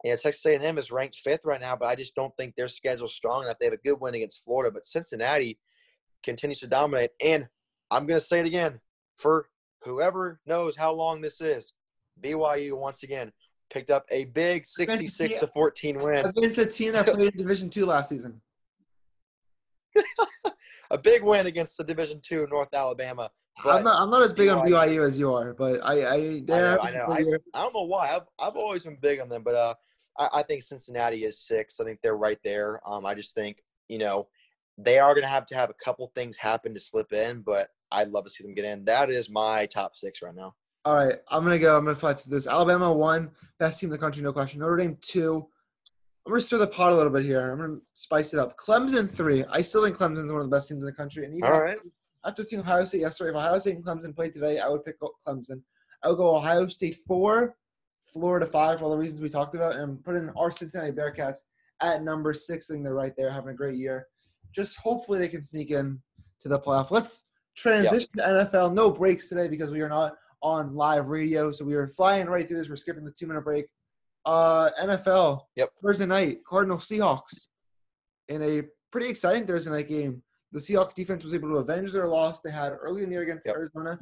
And Texas A&M is ranked 5th right now, but I just don't think their schedule's strong enough. They have a good win against Florida, but Cincinnati continues to dominate. And I'm going to say it again, for whoever knows how long this is, BYU once again picked up a big 66-14 win against a team that played in Division II last season. A big win against the Division II North Alabama. I'm not as big on BYU as you are, but I don't know why. I've always been big on them, but I think Cincinnati is 6th. I think they're right there. I just think, you know, they are going to have a couple things happen to slip in, but I'd love to see them get in. That is my top 6 right now. All right, I'm going to fly through this. Alabama 1, best team in the country, no question. Notre Dame 2. I'm going to stir the pot a little bit here. I'm going to spice it up. Clemson 3. I still think Clemson's one of the best teams in the country. And even after seeing Ohio State yesterday, if Ohio State and Clemson played today, I would pick Clemson. I would go Ohio State 4, Florida 5 for all the reasons we talked about, and put in our Cincinnati Bearcats at number 6. I think they're right there, having a great year. Just hopefully they can sneak in to the playoff. Let's transition to NFL. No breaks today because we are not on live radio, so we are flying right through this. We're skipping the 2-minute break. NFL, Thursday night, Cardinals Seahawks, in a pretty exciting Thursday night game. The Seahawks defense was able to avenge their loss they had early in the year against Arizona.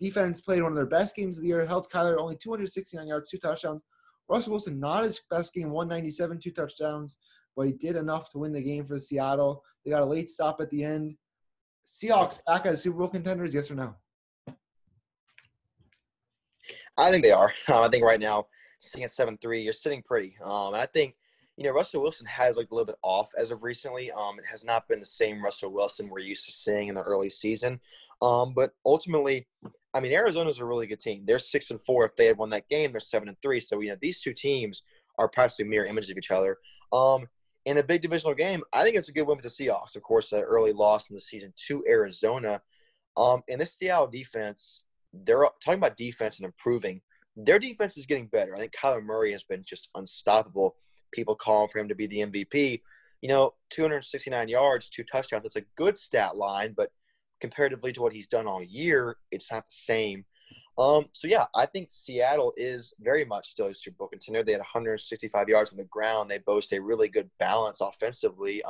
Defense played one of their best games of the year, held Kyler only 269 yards, 2 touchdowns. Russell Wilson, not his best game, 197, 2 touchdowns, but he did enough to win the game for Seattle. They got a late stop at the end. Seahawks back as Super Bowl contenders, yes or no? I think they are. I think right now, sitting at 7-3, you're sitting pretty. I think, you know, Russell Wilson has looked a little bit off as of recently. It has not been the same Russell Wilson we're used to seeing in the early season. But ultimately, I mean, Arizona's a really good team. They're 6-4. If they had won that game, they're 7-3. So, you know, these two teams are practically mirror images of each other. In a big divisional game, I think it's a good win for the Seahawks. Of course, an early loss in the season to Arizona. And this Seattle defense, they're talking about defense and improving. Their defense is getting better. I think Kyler Murray has been just unstoppable. People calling for him to be the MVP. You know, 269 yards, 2 touchdowns, that's a good stat line, but comparatively to what he's done all year, it's not the same. I think Seattle is very much still a Super Bowl contender. They had 165 yards on the ground. They boast a really good balance offensively.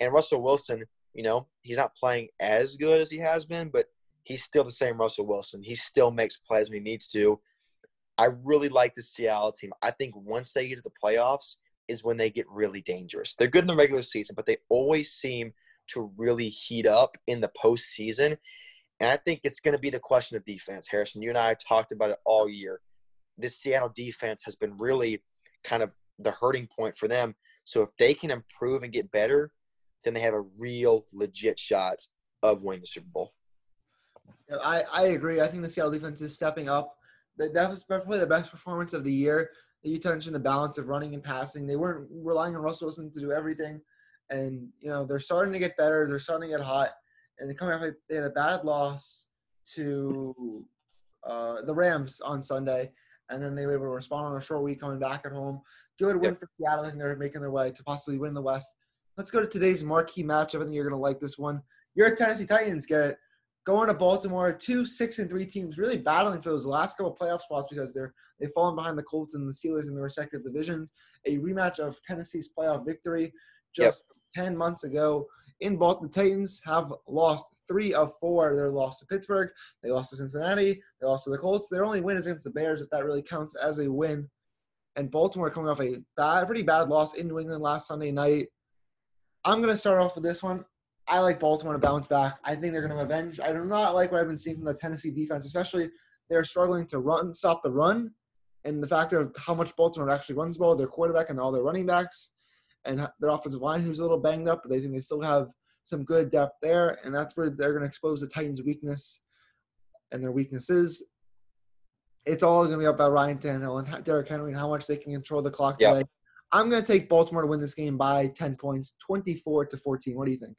And Russell Wilson, you know, he's not playing as good as he has been, but he's still the same Russell Wilson. He still makes plays when he needs to. I really like the Seattle team. I think once they get to the playoffs is when they get really dangerous. They're good in the regular season, but they always seem to really heat up in the postseason. And I think it's going to be the question of defense. Harrison, you and I have talked about it all year. This Seattle defense has been really kind of the hurting point for them. So if they can improve and get better, then they have a real legit shot of winning the Super Bowl. I agree. I think the Seattle defense is stepping up. That was probably the best performance of the year. You mentioned the balance of running and passing. They weren't relying on Russell Wilson to do everything. And, you know, they're starting to get better. They're starting to get hot. And they had a bad loss to the Rams on Sunday. And then they were able to respond on a short week coming back at home. Good win for Seattle. I think they're making their way to possibly win the West. Let's go to today's marquee matchup. I think you're going to like this one. You're at Tennessee Titans, Garrett. Going to Baltimore, 2-6-3 teams really battling for those last couple playoff spots because they've fallen behind the Colts and the Steelers in their respective divisions. A rematch of Tennessee's playoff victory just 10 months ago in Baltimore. The Titans have lost 3 of 4. They're lost to Pittsburgh. They lost to Cincinnati. They lost to the Colts. Their only win is against the Bears, if that really counts as a win. And Baltimore coming off a pretty bad loss in New England last Sunday night. I'm going to start off with this one. I like Baltimore to bounce back. I think they're going to avenge. I do not like what I've been seeing from the Tennessee defense, especially they're struggling to stop the run, and the factor of how much Baltimore actually runs the ball, their quarterback and all their running backs, and their offensive line who's a little banged up, but they think they still have some good depth there, and that's where they're going to expose the Titans' weakness and their weaknesses. It's all going to be about Ryan Tannehill and Derrick Henry and how much they can control the clock today. I'm going to take Baltimore to win this game by 10 points, 24-14. What do you think?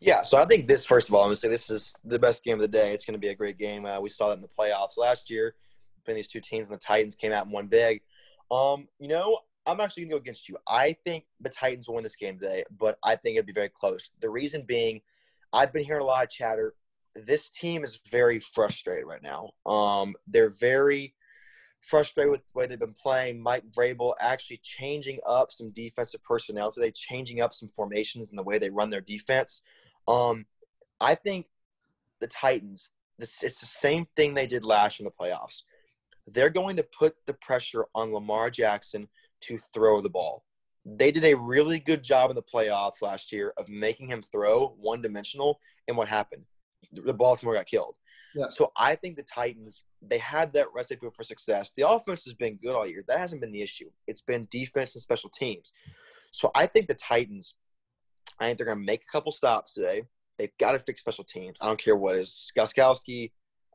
Yeah, so I think this, first of all, I'm going to say this is the best game of the day. It's going to be a great game. We saw that in the playoffs last year between these two teams, and the Titans came out and won big. You know, I'm actually going to go against you. I think the Titans will win this game today, but I think it'll be very close. The reason being, I've been hearing a lot of chatter. This team is very frustrated right now. They're very frustrated with the way they've been playing. Mike Vrabel actually changing up some defensive personnel today, changing up some formations and the way they run their defense. I think the Titans, it's the same thing they did last year in the playoffs. They're going to put the pressure on Lamar Jackson to throw the ball. They did a really good job in the playoffs last year of making him throw one-dimensional, and what happened? The Baltimore got killed. Yeah. So I think the Titans, they had that recipe for success. The offense has been good all year. That hasn't been the issue. It's been defense and special teams. So I think the Titans, I think they're going to make a couple stops today. They've got to fix special teams. I don't care what it is. Gostkowski, I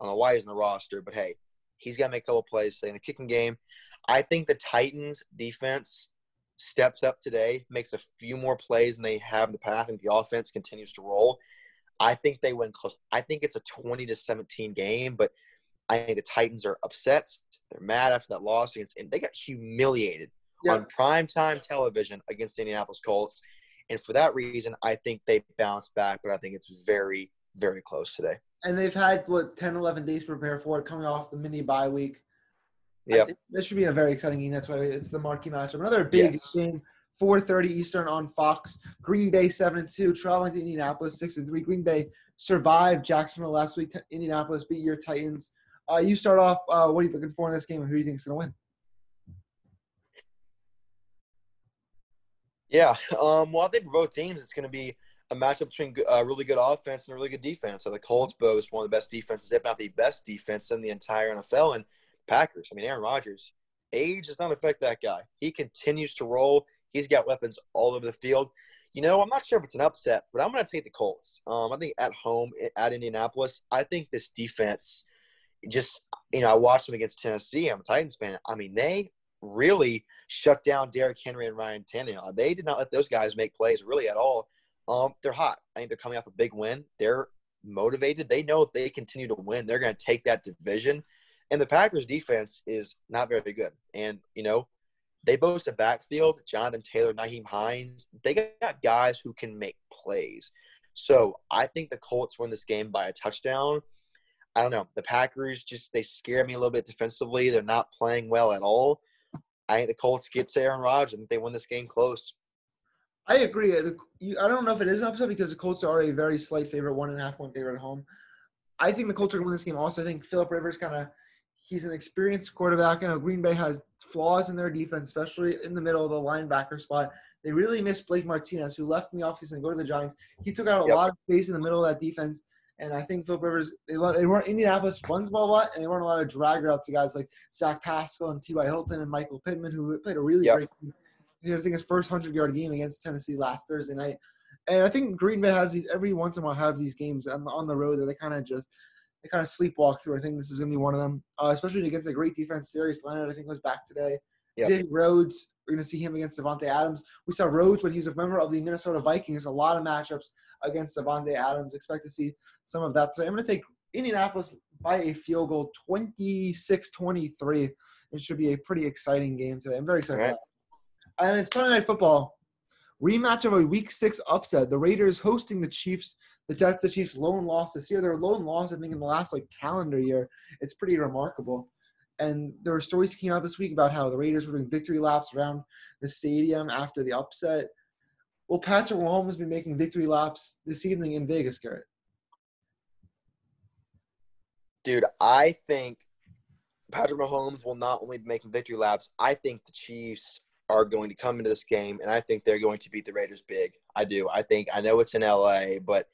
don't know why he's in the roster, but hey, he's got to make a couple plays in the kicking game. I think the Titans defense steps up today, makes a few more plays than they have in the past, and the offense continues to roll. I think they win close. I think it's a 20-17 game, but I think the Titans are upset. They're mad after that loss against, and they got humiliated on primetime television against the Indianapolis Colts. And for that reason, I think they bounce back, but I think it's very, very close today. And they've had, what, 10, 11 days to prepare for it, coming off the mini-bye week. Yeah. This should be a very exciting game. That's why it's the marquee matchup. Another big game, 4:30 Eastern on Fox. Green Bay 7-2, traveling to Indianapolis 6-3. Green Bay survived Jacksonville last week. Indianapolis beat your Titans. You start off, what are you looking for in this game, and who do you think is going to win? Yeah, well, I think for both teams, it's going to be a matchup between a really good offense and a really good defense. So the Colts boast one of the best defenses, if not the best defense in the entire NFL, and Packers. I mean, Aaron Rodgers, age does not affect that guy. He continues to roll. He's got weapons all over the field. You know, I'm not sure if it's an upset, but I'm going to take the Colts. I think at home, at Indianapolis, I think this defense just, you know, I watched them against Tennessee. I'm a Titans fan. I mean, they really shut down Derrick Henry and Ryan Tannehill. They did not let those guys make plays really at all. They're hot. I think they're coming off a big win. They're motivated. They know if they continue to win, they're going to take that division. And the Packers' defense is not very good. And, you know, they boast a backfield, Jonathan Taylor, Nyheim Hines. They got guys who can make plays. So I think the Colts win this game by a touchdown. I don't know. The Packers just, they scare me a little bit defensively. They're not playing well at all. I think the Colts get to Aaron Rodgers and they win this game close. I agree. I don't know if it is an upset because the Colts are already a very slight favorite, 1.5-point favorite at home. I think the Colts are going to win this game also. I think Philip Rivers he's an experienced quarterback. I know Green Bay has flaws in their defense, especially in the middle of the linebacker spot. They really missed Blake Martinez, who left in the offseason to go to the Giants. He took out a lot of space in the middle of that defense. And I think Philip Rivers, Indianapolis runs the ball a lot, and they weren't a lot of drag routes to guys like Zach Pascal and T.Y. Hilton and Michael Pittman, who played a really great game. I think his first 100-yard game against Tennessee last Thursday night. And I think Green Bay has every once in a while has these games on the road that they kind of sleepwalk through. I think this is going to be one of them, especially against a great defense. Darius Leonard, I think, was back today. Xavier Rhodes, we're going to see him against Davante Adams. We saw Rhodes when he was a member of the Minnesota Vikings. A lot of matchups against Davante Adams. Expect to see some of that today. I'm going to take Indianapolis by a field goal, 26-23. It should be a pretty exciting game today. I'm very excited about that. And it's Sunday Night Football. Rematch of a Week 6 upset. The Raiders hosting the Chiefs. The Jets, the Chiefs' lone loss this year. Their lone loss, I think, in the last calendar year. It's pretty remarkable. And there were stories came out this week about how the Raiders were doing victory laps around the stadium after the upset. Will Patrick Mahomes be making victory laps this evening in Vegas, Garrett? Dude, I think Patrick Mahomes will not only be making victory laps. I think the Chiefs are going to come into this game, and I think they're going to beat the Raiders big. I do. I know it's in L.A., but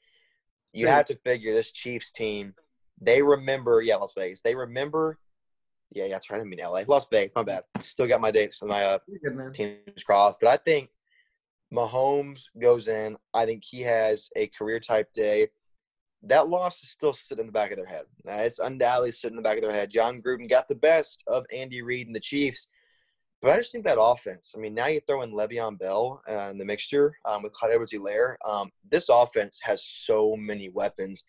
you have to figure this Chiefs team, they remember – Las Vegas. They remember – that's right. I mean, L.A. Las Vegas, my bad. Still got my dates and my teams crossed. But I think Mahomes goes in. I think he has a career-type day. That loss is still sitting in the back of their head. It's undoubtedly sitting in the back of their head. John Gruden got the best of Andy Reid and the Chiefs. But I just think that offense, I mean, now you throw in Le'Veon Bell in the mixture with Clyde Edwards-Helaire. This offense has so many weapons.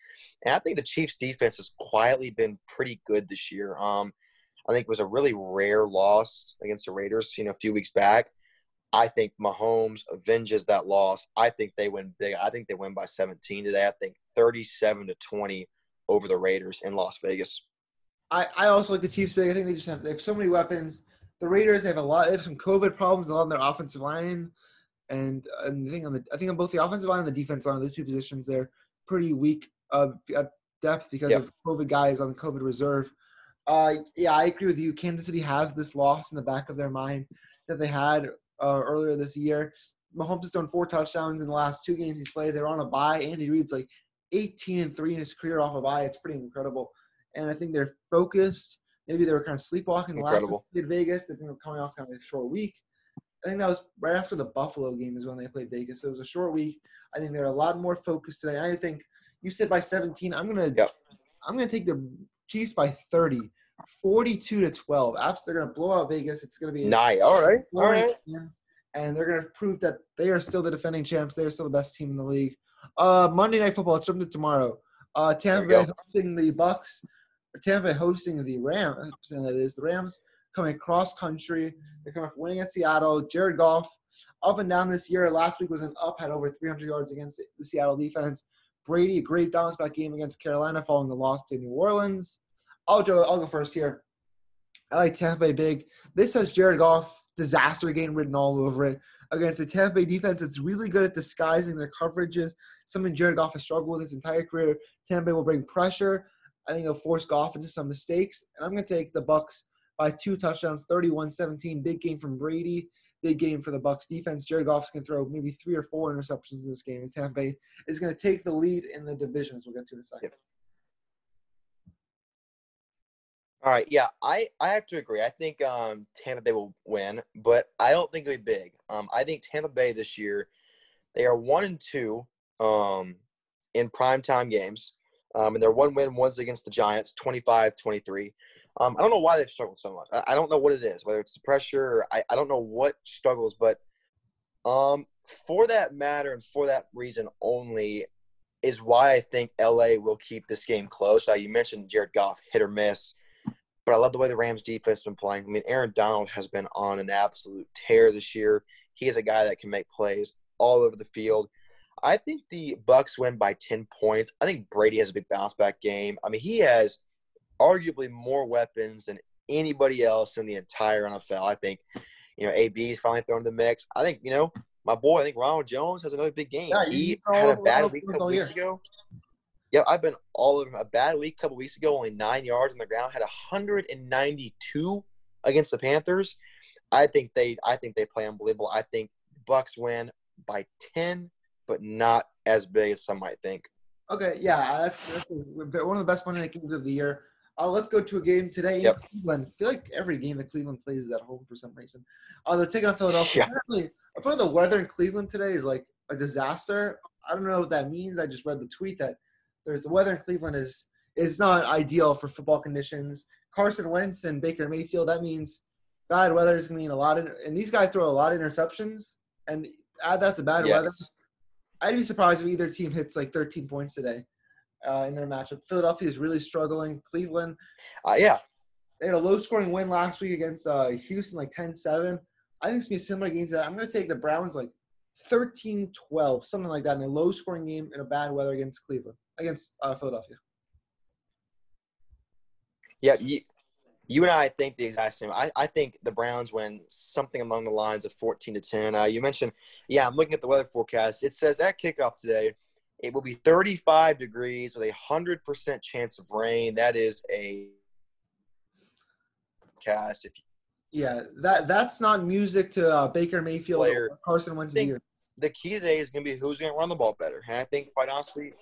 And I think the Chiefs' defense has quietly been pretty good this year. I think it was a really rare loss against the Raiders, a few weeks back. I think Mahomes avenges that loss. I think they win big. I think they win by 17 today. I think 37-20 over the Raiders in Las Vegas. I also like the Chiefs big. I think they have so many weapons. The Raiders they have some COVID problems a lot on their offensive line, and I think on both the offensive line and the defense line, those two positions they're pretty weak at depth because of COVID guys on COVID reserve. I agree with you. Kansas City has this loss in the back of their mind that they had earlier this year. Mahomes has done 4 touchdowns in the last 2 games he's played. They're on a bye. Andy Reid's like 18-3 in his career off a bye. It's pretty incredible. And I think they're focused. Maybe they were kind of sleepwalking last week in Vegas. They were coming off kind of a short week. I think that was right after the Buffalo game is when they played Vegas. So it was a short week. I think they're a lot more focused today. I think you said by 17. I'm gonna take the Chiefs by 30, 42-12. They're gonna blow out Vegas. It's gonna be nice. All right. And they're gonna prove that they are still the defending champs. They are still the best team in the league. Monday Night Football. It's jumped to tomorrow. Tampa Bay hosting the Bucks. Tampa hosting the Rams, and it is the Rams coming cross country. They're coming from winning at Seattle. Jared Goff, up and down this year. Last week was an up, had over 300 yards against the Seattle defense. Brady, a great bounce back game against Carolina following the loss to New Orleans. I'll go first here. I like Tampa Bay big. This has Jared Goff disaster game written all over it. Against a Tampa Bay defense that's really good at disguising their coverages, something Jared Goff has struggled with his entire career. Tampa Bay will bring pressure. I think they'll force Goff into some mistakes. And I'm going to take the Bucks by 2 touchdowns, 31-17. Big game from Brady. Big game for the Bucks defense. Jared Goff's going to throw maybe 3 or 4 interceptions in this game. And Tampa Bay is going to take the lead in the division, as we'll get to in a second. Yep. All right, yeah, I have to agree. I think Tampa Bay will win, but I don't think it'll be big. I think Tampa Bay this year, they are 1-2 in primetime games. And their one win was against the Giants, 25-23. I don't know why they've struggled so much. I don't know what it is, whether it's the pressure. Or I don't know what struggles, but for that matter and for that reason only is why I think L.A. will keep this game close. You mentioned Jared Goff, hit or miss, but I love the way the Rams defense has been playing. I mean, Aaron Donald has been on an absolute tear this year. He is a guy that can make plays all over the field. I think the Bucks win by 10 points. I think Brady has a big bounce-back game. I mean, he has arguably more weapons than anybody else in the entire NFL. I think, AB is finally thrown in the mix. I think, my boy, Ronald Jones has another big game. Yeah, he had a bad week a couple weeks ago. Yeah, I've been all over a bad week a couple weeks ago, only 9 yards on the ground, had 192 against the Panthers. I think they play unbelievable. I think Bucks win by 10. But not as big as some might think. Okay, yeah, that's one of the best Monday night games of the year. Let's go to a game today in Cleveland. I feel like every game that Cleveland plays is at home for some reason. They're taking on Philadelphia. Apparently, I feel like the weather in Cleveland today is like a disaster. I don't know what that means. I just read the tweet that the weather in Cleveland is not ideal for football conditions. Carson Wentz and Baker Mayfield, that means bad weather is going to mean a lot. And these guys throw a lot of interceptions. And add that to bad weather. I'd be surprised if either team hits like 13 points today in their matchup. Philadelphia is really struggling. Cleveland, they had a low-scoring win last week against Houston, like 10-7. I think it's going to be a similar game to that. I'm going to take the Browns like 13-12, something like that, in a low-scoring game in a bad weather against Philadelphia. Yeah, you and I think the exact same. I think the Browns win something along the lines of 14-10. You mentioned, I'm looking at the weather forecast. It says at kickoff today, it will be 35 degrees with a 100% chance of rain. That is a cast. That's not music to Baker Mayfield or Carson Wentz. The key today is going to be who's going to run the ball better. And I think, quite honestly,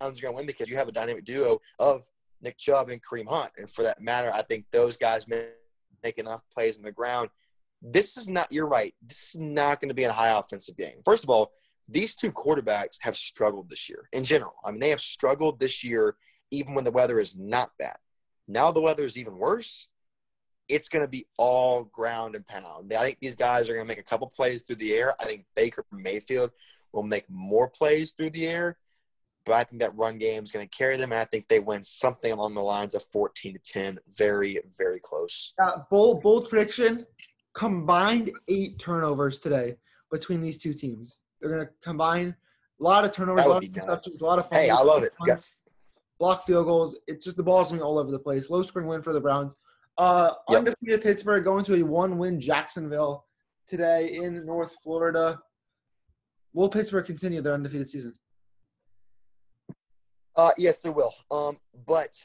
Browns are going to win because you have a dynamic duo of Nick Chubb and Kareem Hunt. And for that matter, I think those guys make enough plays on the ground. You're right. This is not going to be a high offensive game. First of all, these two quarterbacks have struggled this year in general. I mean, they have struggled this year even when the weather is not bad. Now the weather is even worse. It's going to be all ground and pound. I think these guys are going to make a couple plays through the air. I think Baker Mayfield will make more plays through the air. But I think that run game is going to carry them, and I think they win something along the lines of 14-10. Very, very close. Bold prediction, combined 8 turnovers today between these two teams. They're going to combine a lot of turnovers, a lot of interceptions, a lot of fun. Hey, I love it. Yes. block field goals. It's just the ball's going all over the place. Low-scoring win for the Browns. Undefeated Pittsburgh going to a one-win Jacksonville today in North Florida. Will Pittsburgh continue their undefeated season? Yes, they will. But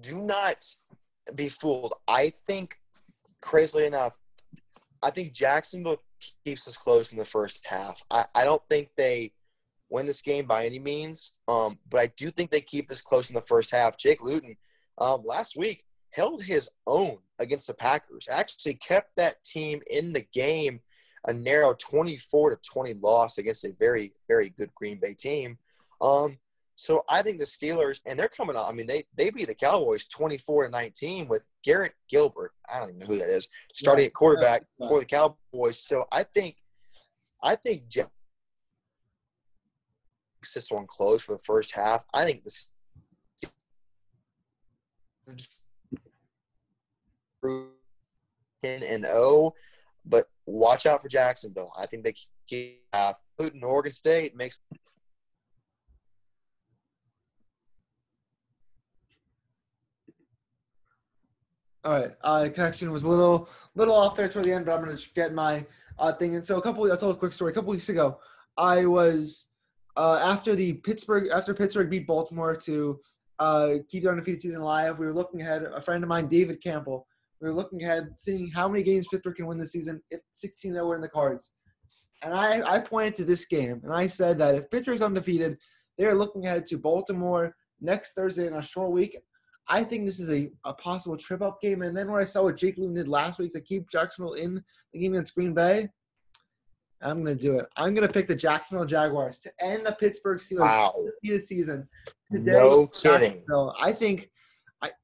do not be fooled. I think, crazily enough, I think Jacksonville keeps us close in the first half. I don't think they win this game by any means, but I do think they keep this close in the first half. Jake Luton last week held his own against the Packers, actually kept that team in the game, a narrow 24-20 loss against a very, very good Green Bay team. So I think the Steelers, and they're coming on. I mean, they beat the Cowboys 24-19 with Garrett Gilbert. I don't even know who that is, starting at quarterback for the Cowboys. So I think Jeff keeps this one close for the first half. I think the Steelers 10-0, but watch out for Jacksonville. I think they keep half. Including Oregon State makes. All right, connection was a little off there toward the end, but I'm going to get my thing. And so I'll tell a quick story. A couple weeks ago, I was after Pittsburgh beat Baltimore to keep their undefeated season alive, we were looking ahead. A friend of mine, David Campbell, we were looking ahead, seeing how many games Pittsburgh can win this season if 16-0 were in the cards. And I pointed to this game, and I said that if Pittsburgh's undefeated, they're looking ahead to Baltimore next Thursday in a short week. I think this is a possible trip-up game. And then when I saw what Jake Luton did last week to keep Jacksonville in the game against Green Bay, I'm going to do it. I'm going to pick the Jacksonville Jaguars to end the Pittsburgh Steelers' undefeated season. Today, no kidding. I think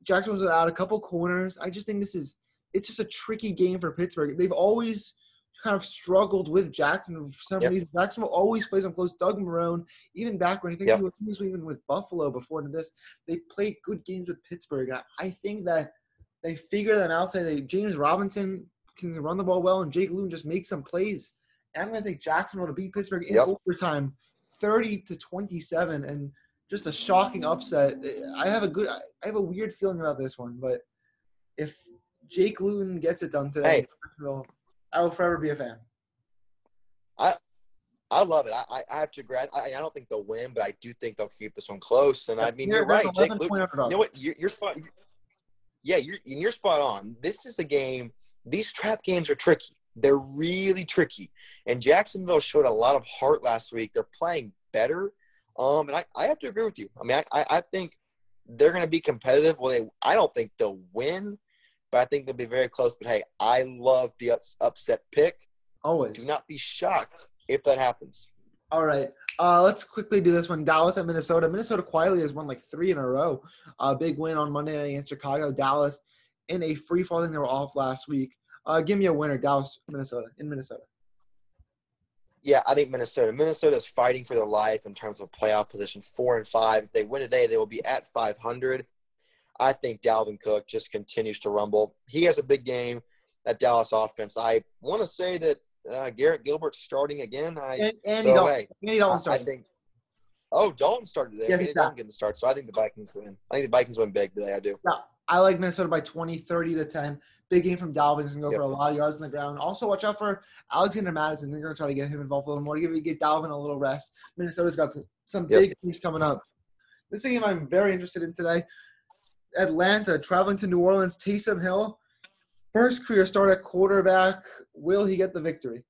Jacksonville's without a couple corners. I just think it's just a tricky game for Pittsburgh. They've always kind of struggled with Jacksonville for some reason. Jacksonville always plays them close. Doug Marrone, even back when I think he was even with Buffalo before this, they played good games with Pittsburgh. I think that they figure them out. James Robinson can run the ball well, and Jake Luton just makes some plays. And I'm going to take Jacksonville to beat Pittsburgh in overtime, 30-27, and just a shocking upset. I have a weird feeling about this one, but if Jake Luton gets it done today, Jacksonville, I will forever be a fan. I love it. I have to grad. I don't think they'll win, but I do think they'll keep this one close. And I mean, you're right, Jake Luton. You know what? You're spot. You're spot on. This is a game. These trap games are tricky. They're really tricky. And Jacksonville showed a lot of heart last week. They're playing better. And I have to agree with you. I mean, I think they're going to be competitive. Well, I don't think they'll win, but I think they'll be very close. But, hey, I love the upset pick. Always. Do not be shocked if that happens. All right. Let's quickly do this one. Dallas at Minnesota. Minnesota quietly has won like 3 in a row. Big win on Monday night against Chicago. Dallas in a free fall. I think they were off last week. Give me a winner, Dallas, Minnesota. Yeah, I think Minnesota. Minnesota is fighting for their life in terms of playoff position 4 and 5. If they win today, they will be at 500. I think Dalvin Cook just continues to rumble. He has a big game at Dallas offense. I want to say that Garrett Gilbert's starting again. Andy Dalton started. Dalton started today. Yeah, Andy Dalton getting the start, so I think the Vikings win. Big today, I do. Yeah, I like Minnesota by 20, 30-10. Big game from Dalvin. He's going to go for a lot of yards on the ground. Also, watch out for Alexander Madison. They're going to try to get him involved a little more. Give Dalvin a little rest. Minnesota's got some big games coming up. This is a game I'm very interested in today. Atlanta traveling to New Orleans. Taysom Hill, first career start at quarterback. Will he get the victory?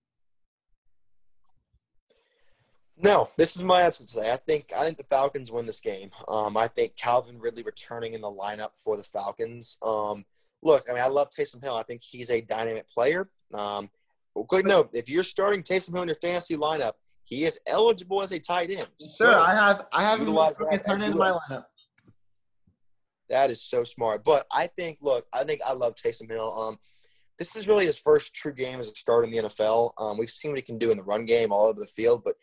No, this is my upset today. I think the Falcons win this game. I think Calvin Ridley returning in the lineup for the Falcons. Look, I mean, I love Taysom Hill. I think he's a dynamic player. Quick note: if you're starting Taysom Hill in your fantasy lineup, he is eligible as a tight end. Sir, so I have him as a tight end in my lineup. That is so smart. But I think I love Taysom Hill. This is really his first true game as a starter in the NFL. We've seen what he can do in the run game all over the field. But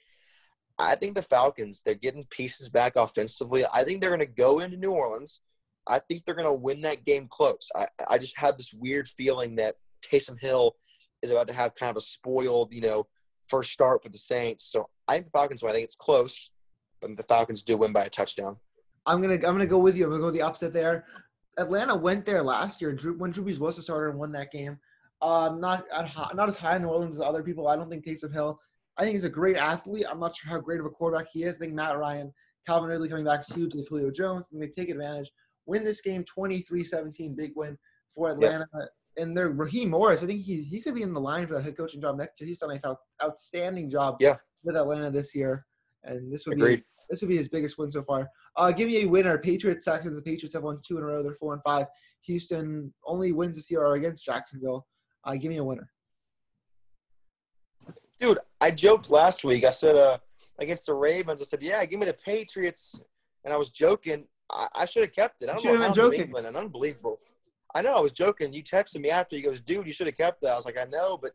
I think the Falcons, they're getting pieces back offensively. I think they're going to go into New Orleans. I think they're going to win that game close. I just have this weird feeling that Taysom Hill is about to have kind of a spoiled, first start for the Saints. So I think the Falcons win. I think it's close. But the Falcons do win by a touchdown. I'm gonna go with you. I'm gonna go the opposite there. Atlanta went there last year. Drew Brees was the starter and won that game. Not as high in New Orleans as other people. I don't think Taysom Hill. I think he's a great athlete. I'm not sure how great of a quarterback he is. I think Matt Ryan, Calvin Ridley coming back is huge to Julio Jones, and they take advantage. Win this game 23-17, big win for Atlanta. Yep. And their Raheem Morris, I think he could be in the line for that head coaching job next year. He's done an outstanding job with Atlanta this year, and this would be his biggest win so far. Give me a winner. Patriots, Texans. The Patriots have won two in a row. They're 4-5. Houston only wins this year are against Jacksonville. Give me a winner. Dude, I joked last week. I said against the Ravens, I said, yeah, give me the Patriots. And I was joking. I should have kept it. I don't know how New England. And unbelievable. I know I was joking. You texted me after. He goes, dude, you should have kept that. I was like, I know. But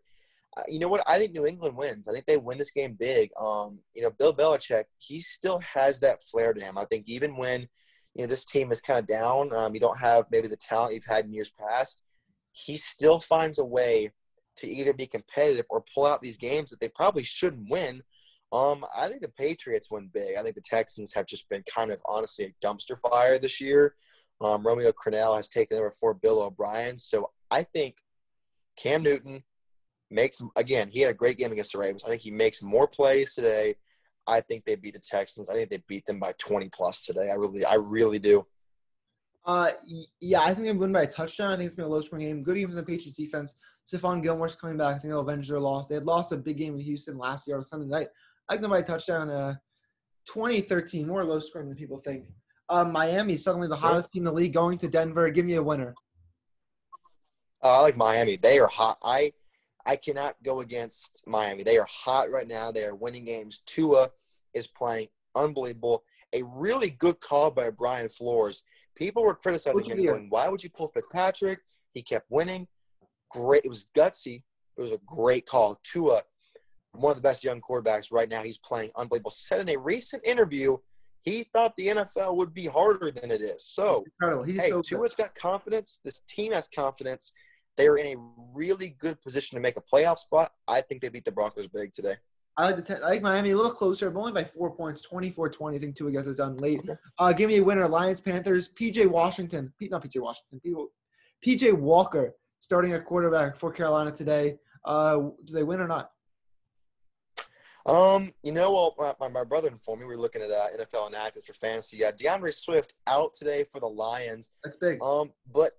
you know what? I think New England wins. I think they win this game big. Bill Belichick, he still has that flair to him. I think even when, this team is kind of down, you don't have maybe the talent you've had in years past, he still finds a way to either be competitive or pull out these games that they probably shouldn't win. I think the Patriots win big. I think the Texans have just been kind of honestly a dumpster fire this year. Romeo Crennel has taken over for Bill O'Brien. So I think Cam Newton makes – again, he had a great game against the Ravens. I think he makes more plays today. I think they beat the Texans. I think they beat them by 20-plus today. I really do. I think they win by a touchdown. I think it's been a low-scoring game. Good game for the Patriots defense. Stephon Gilmore's coming back. I think they'll avenge their loss. They had lost a big game in Houston last year on Sunday night. I think they might touchdown 20-13, more low-scoring than people think. Miami, suddenly the hottest team in the league, going to Denver. Give me a winner. I like Miami. They are hot. I cannot go against Miami. They are hot right now. They are winning games. Tua is playing unbelievable. A really good call by Brian Flores. People were criticizing him going, why would you pull Fitzpatrick? He kept winning. Great. It was gutsy. It was a great call. Tua, one of the best young quarterbacks right now. He's playing unbelievable. Said in a recent interview, he thought the NFL would be harder than it is. So, Tua's got confidence. This team has confidence. They're in a really good position to make a playoff spot. I think they beat the Broncos big today. I like Miami a little closer, but only by 4 points, 24-20. I think Tua gets it done late. Give me a winner. Lions, Panthers, PJ Walker starting at quarterback for Carolina today. Do they win or not? My brother informed me we were looking at NFL and actors for fantasy. Yeah, DeAndre Swift out today for the Lions. That's big. But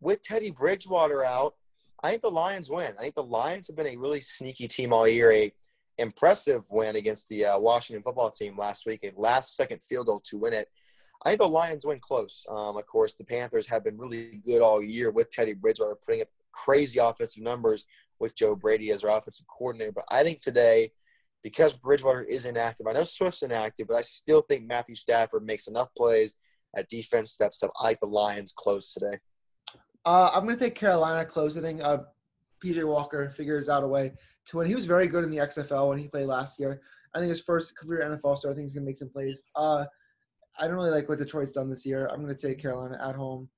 with Teddy Bridgewater out, I think the Lions win. I think the Lions have been a really sneaky team all year. A impressive win against the Washington football team last week, a last-second field goal to win it. I think the Lions win close. Of course, the Panthers have been really good all year with Teddy Bridgewater putting up crazy offensive numbers with Joe Brady as their offensive coordinator. But I think today, because Bridgewater is inactive, I know Swift's inactive, but I still think Matthew Stafford makes enough plays at defense steps up. I like the Lions close today. I'm going to take Carolina close. I think P.J. Walker figures out a way to win. He was very good in the XFL when he played last year. I think his first career NFL start, I think he's going to make some plays. I don't really like what Detroit's done this year. I'm going to take Carolina at home.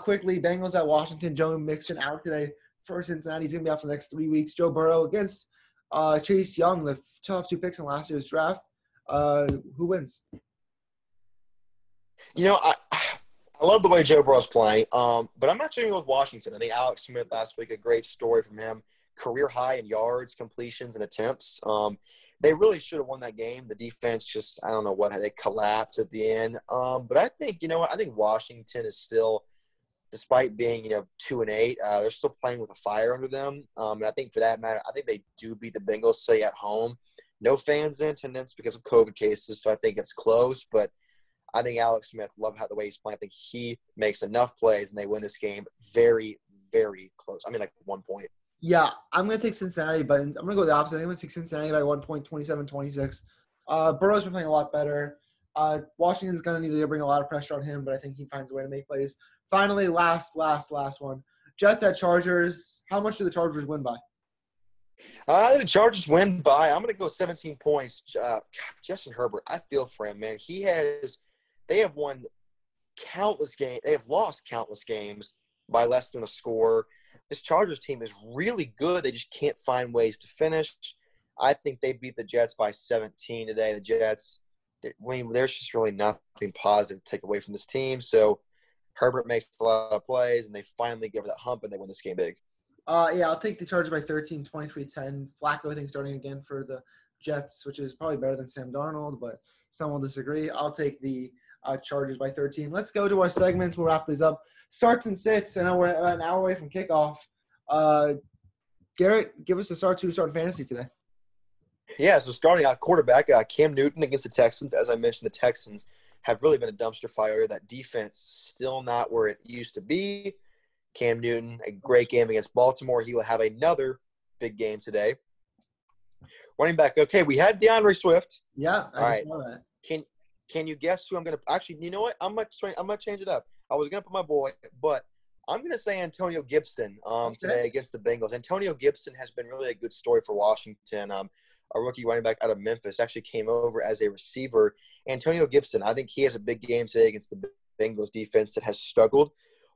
Quickly, Bengals at Washington. Joe Mixon out today for Cincinnati. He's going to be out for the next 3 weeks. Joe Burrow against Chase Young, the top two picks in last year's draft. Who wins? I love the way Joe Burrow's playing, but I'm not sure with Washington. I think Alex Smith last week, a great story from him. Career high in yards, completions, and attempts. They really should have won that game. The defense just, I don't know what, they collapsed at the end. But I think, I think Washington is still, despite being, 2-8, they're still playing with a fire under them. And I think for that matter, I think they do beat the Bengals, say, at home. No fans in attendance because of COVID cases, so I think it's close. But I think Alex Smith, love how the way he's playing. I think he makes enough plays, and they win this game very, very close. I mean, like 1 point. Yeah, I'm going to take Cincinnati, but I'm going to go the opposite. I'm going to take Cincinnati by 1 point, 27-26. Burrow's been playing a lot better. Washington's going to need to bring a lot of pressure on him, but I think he finds a way to make plays. Finally, last one. Jets at Chargers. How much do the Chargers win by? The Chargers win by, I'm going to go 17 points. Justin Herbert, I feel for him, man. They have won countless games. They have lost countless games by less than a score. This Chargers team is really good. They just can't find ways to finish. I think they beat the Jets by 17 today. The Jets, there's just really nothing positive to take away from this team. So Herbert makes a lot of plays, and they finally get over that hump, and they win this game big. Yeah, I'll take the Chargers by 13, 23-10. Flacco, I think, starting again for the Jets, which is probably better than Sam Darnold, but some will disagree. I'll take the Chargers by 13. Let's go to our segments. We'll wrap this up. Starts and sits. I know we're about an hour away from kickoff. Garrett, give us a start to start fantasy today. Yeah, so starting out quarterback, Cam Newton against the Texans. As I mentioned, the Texans have really been a dumpster fire. That defense still not where it used to be. Cam Newton, a great game against Baltimore. He will have another big game today. Running back, okay, we had DeAndre Swift. Yeah, I know that. Can you guess who I'm going to – actually, you know what? I'm going to change it up. I was going to put my boy, but I'm going to say Antonio Gibson today against the Bengals. Antonio Gibson has been really a good story for Washington. A rookie running back out of Memphis actually came over as a receiver. Antonio Gibson, I think he has a big game today against the Bengals defense that has struggled.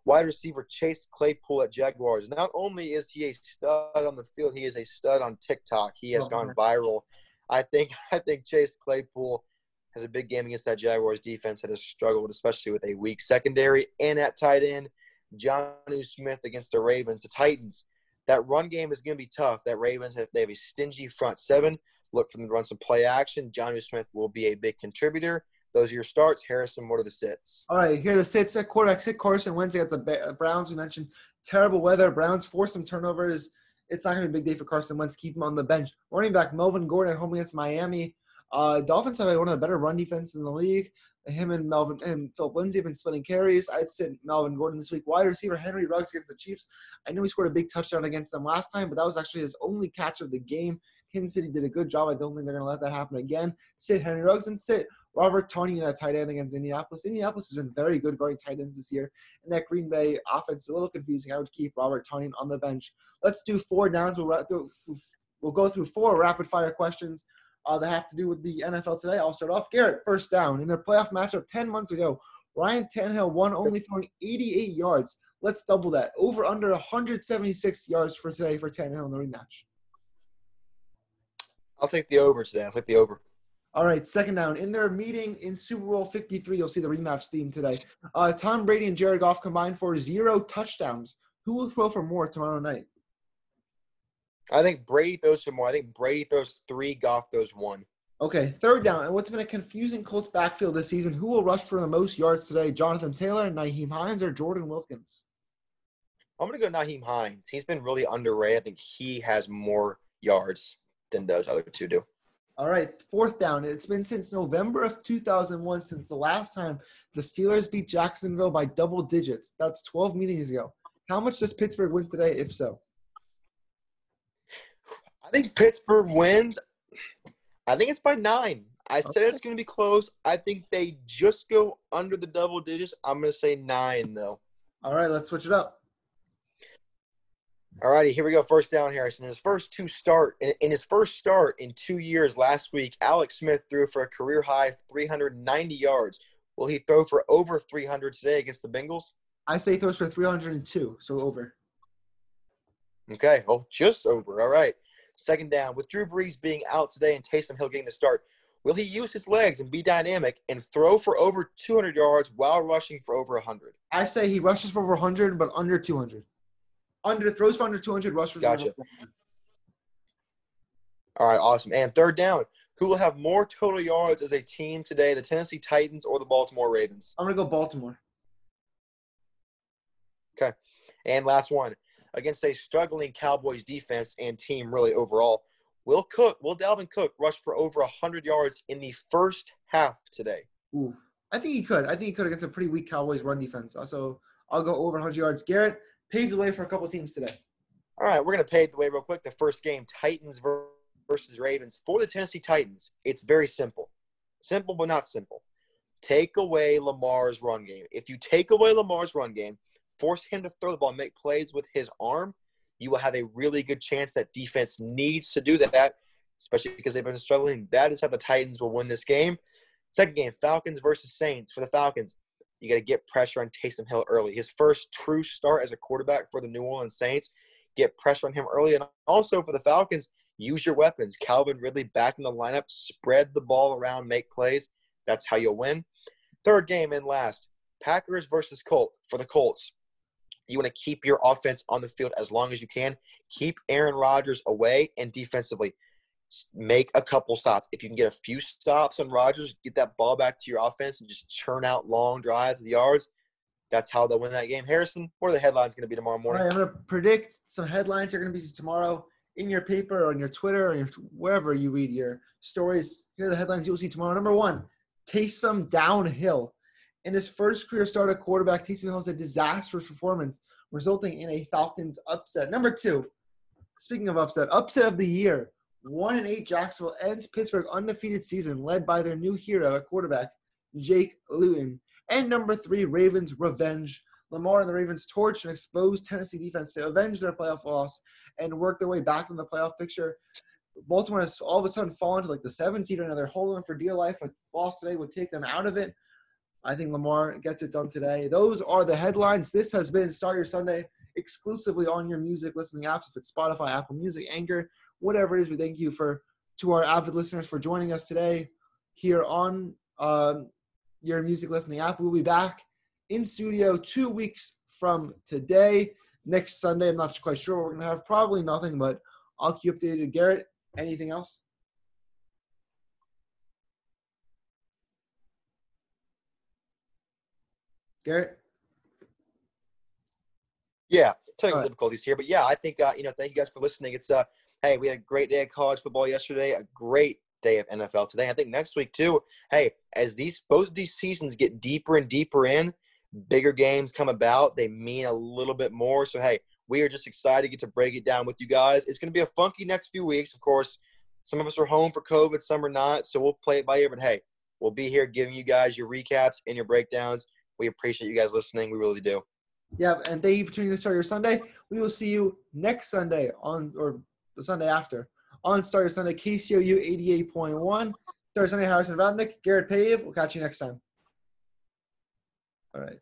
Wide receiver Chase Claypool at Jaguars. Not only is he a stud on the field, he is a stud on TikTok. He has gone viral. I think Chase Claypool has a big game against that Jaguars defense that has struggled, especially with a weak secondary. And at tight end, Jonnu Smith against the Ravens. The Titans, that run game is going to be tough. That Ravens, they have a stingy front seven. Look for them to run some play action. Jonnu Smith will be a big contributor. Those are your starts. Harrison, what are the sits? All right, here are the sits. At quarterback, sit Carson Wentz at the Browns. We mentioned terrible weather. Browns force some turnovers. It's not going to be a big day for Carson Wentz. Keep him on the bench. Running back, Melvin Gordon at home against Miami. Dolphins have one of the better run defenses in the league. Him and Melvin and Philip Lindsay have been splitting carries. I'd sit Melvin Gordon this week. Wide receiver Henry Ruggs against the Chiefs. I know he scored a big touchdown against them last time, but that was actually his only catch of the game. Kansas City did a good job. I don't think they're going to let that happen again. Sit Henry Ruggs and sit Robert Tonyan at tight end against Indianapolis. Indianapolis has been very good guarding tight ends this year, and that Green Bay offense is a little confusing. I would keep Robert Tonyan on the bench. Let's do four downs. We'll go through four rapid-fire questions that have to do with the NFL today. I'll start off. Garrett, first down. In their playoff matchup 10 months ago, Ryan Tannehill won only throwing 88 yards. Let's double that. Over under 176 yards for today for Tannehill in the rematch. I'll take the over today. I'll take the over. All right, second down. In their meeting in Super Bowl 53, you'll see the rematch theme today. Tom Brady and Jared Goff combined for 0 touchdowns. Who will throw for more tomorrow night? I think Brady throws for more. I think Brady throws 3, Goff throws 1. Okay, third down. And what's been a confusing Colts backfield this season, who will rush for the most yards today? Jonathan Taylor, Nyheim Hines, or Jordan Wilkins? I'm going to go Nyheim Hines. He's been really underrated. I think he has more yards than those other two do. All right, fourth down. It's been since November of 2001 since the last time the Steelers beat Jacksonville by double digits. That's 12 meetings ago. How much does Pittsburgh win today, if so? I think Pittsburgh wins. I think it's by 9. I said it's going to be close. I think they just go under the double digits. I'm going to say 9, though. All right, let's switch it up. All righty, here we go. First down, Harrison. In his first start in 2 years last week, Alex Smith threw for a career-high 390 yards. Will he throw for over 300 today against the Bengals? I say he throws for 302, so over. Okay, well, just over. All right. Second down. With Drew Brees being out today and Taysom Hill getting the start, will he use his legs and be dynamic and throw for over 200 yards while rushing for over 100? I say he rushes for over 100 but under 200. Throws for under 200, rushes for over 100. All right, awesome. And third down. Who will have more total yards as a team today, the Tennessee Titans or the Baltimore Ravens? I'm going to go Baltimore. Okay. And last one. Against a struggling Cowboys defense and team really overall, will Dalvin Cook rush for over 100 yards in the first half today? Ooh, I think he could. I think he could against a pretty weak Cowboys run defense. So I'll go over 100 yards. Garrett, paved the way for a couple teams today. All right, we're going to pave the way real quick. The first game, Titans versus Ravens. For the Tennessee Titans, it's very simple. Simple but not simple. Take away Lamar's run game. If you take away Lamar's run game, force him to throw the ball and make plays with his arm, you will have a really good chance. That defense needs to do that, especially because they've been struggling. That is how the Titans will win this game. Second game, Falcons versus Saints. For the Falcons, you got to get pressure on Taysom Hill early. His first true start as a quarterback for the New Orleans Saints. Get pressure on him early. And also for the Falcons, use your weapons. Calvin Ridley back in the lineup. Spread the ball around. Make plays. That's how you'll win. Third game and last, Packers versus Colts. For the Colts, you want to keep your offense on the field as long as you can. Keep Aaron Rodgers away, and defensively, make a couple stops. If you can get a few stops on Rodgers, get that ball back to your offense and just churn out long drives of the yards. That's how they'll win that game. Harrison, what are the headlines going to be tomorrow morning? All right, I'm going to predict some headlines are going to be tomorrow in your paper or on your Twitter or your, wherever you read your stories. Here are the headlines you'll see tomorrow. Number one, Taysom downhill. In his first career start at quarterback, Taysom Hill has a disastrous performance, resulting in a Falcons upset. Number two, speaking of upset, upset of the year. 1-8 Jacksonville ends Pittsburgh undefeated season, led by their new hero at quarterback, Jake Luton. And number three, Ravens revenge. Lamar and the Ravens torch and expose Tennessee defense to avenge their playoff loss and work their way back in the playoff picture. Baltimore has all of a sudden fallen to like the 7th seed, and they're holding on for dear life. A loss today would take them out of it. I think Lamar gets it done today. Those are the headlines. This has been Start Your Sunday exclusively on your music listening apps. If it's Spotify, Apple Music, Anchor, whatever it is, we thank you to our avid listeners for joining us today here on your music listening app. We'll be back in studio 2 weeks from today. Next Sunday, I'm not quite sure what we're going to have. Probably nothing, but I'll keep you updated. Garrett, anything else? Garrett? Yeah, technical difficulties here, but yeah, I think, thank you guys for listening. It's hey, we had a great day of college football yesterday, a great day of NFL today. I think next week too, hey, as both of these seasons get deeper and deeper in, bigger games come about. They mean a little bit more. So, hey, we are just excited to get to break it down with you guys. It's going to be a funky next few weeks. Of course, some of us are home for COVID, some are not. So we'll play it by ear. But, hey, we'll be here giving you guys your recaps and your breakdowns. We appreciate you guys listening. We really do. Yeah, and thank you for tuning in to Start Your Sunday. We will see you next Sunday the Sunday after on Start Your Sunday, KCOU 88.1. Start Your Sunday, Harrison Vatnik, Garrett Pave. We'll catch you next time. All right.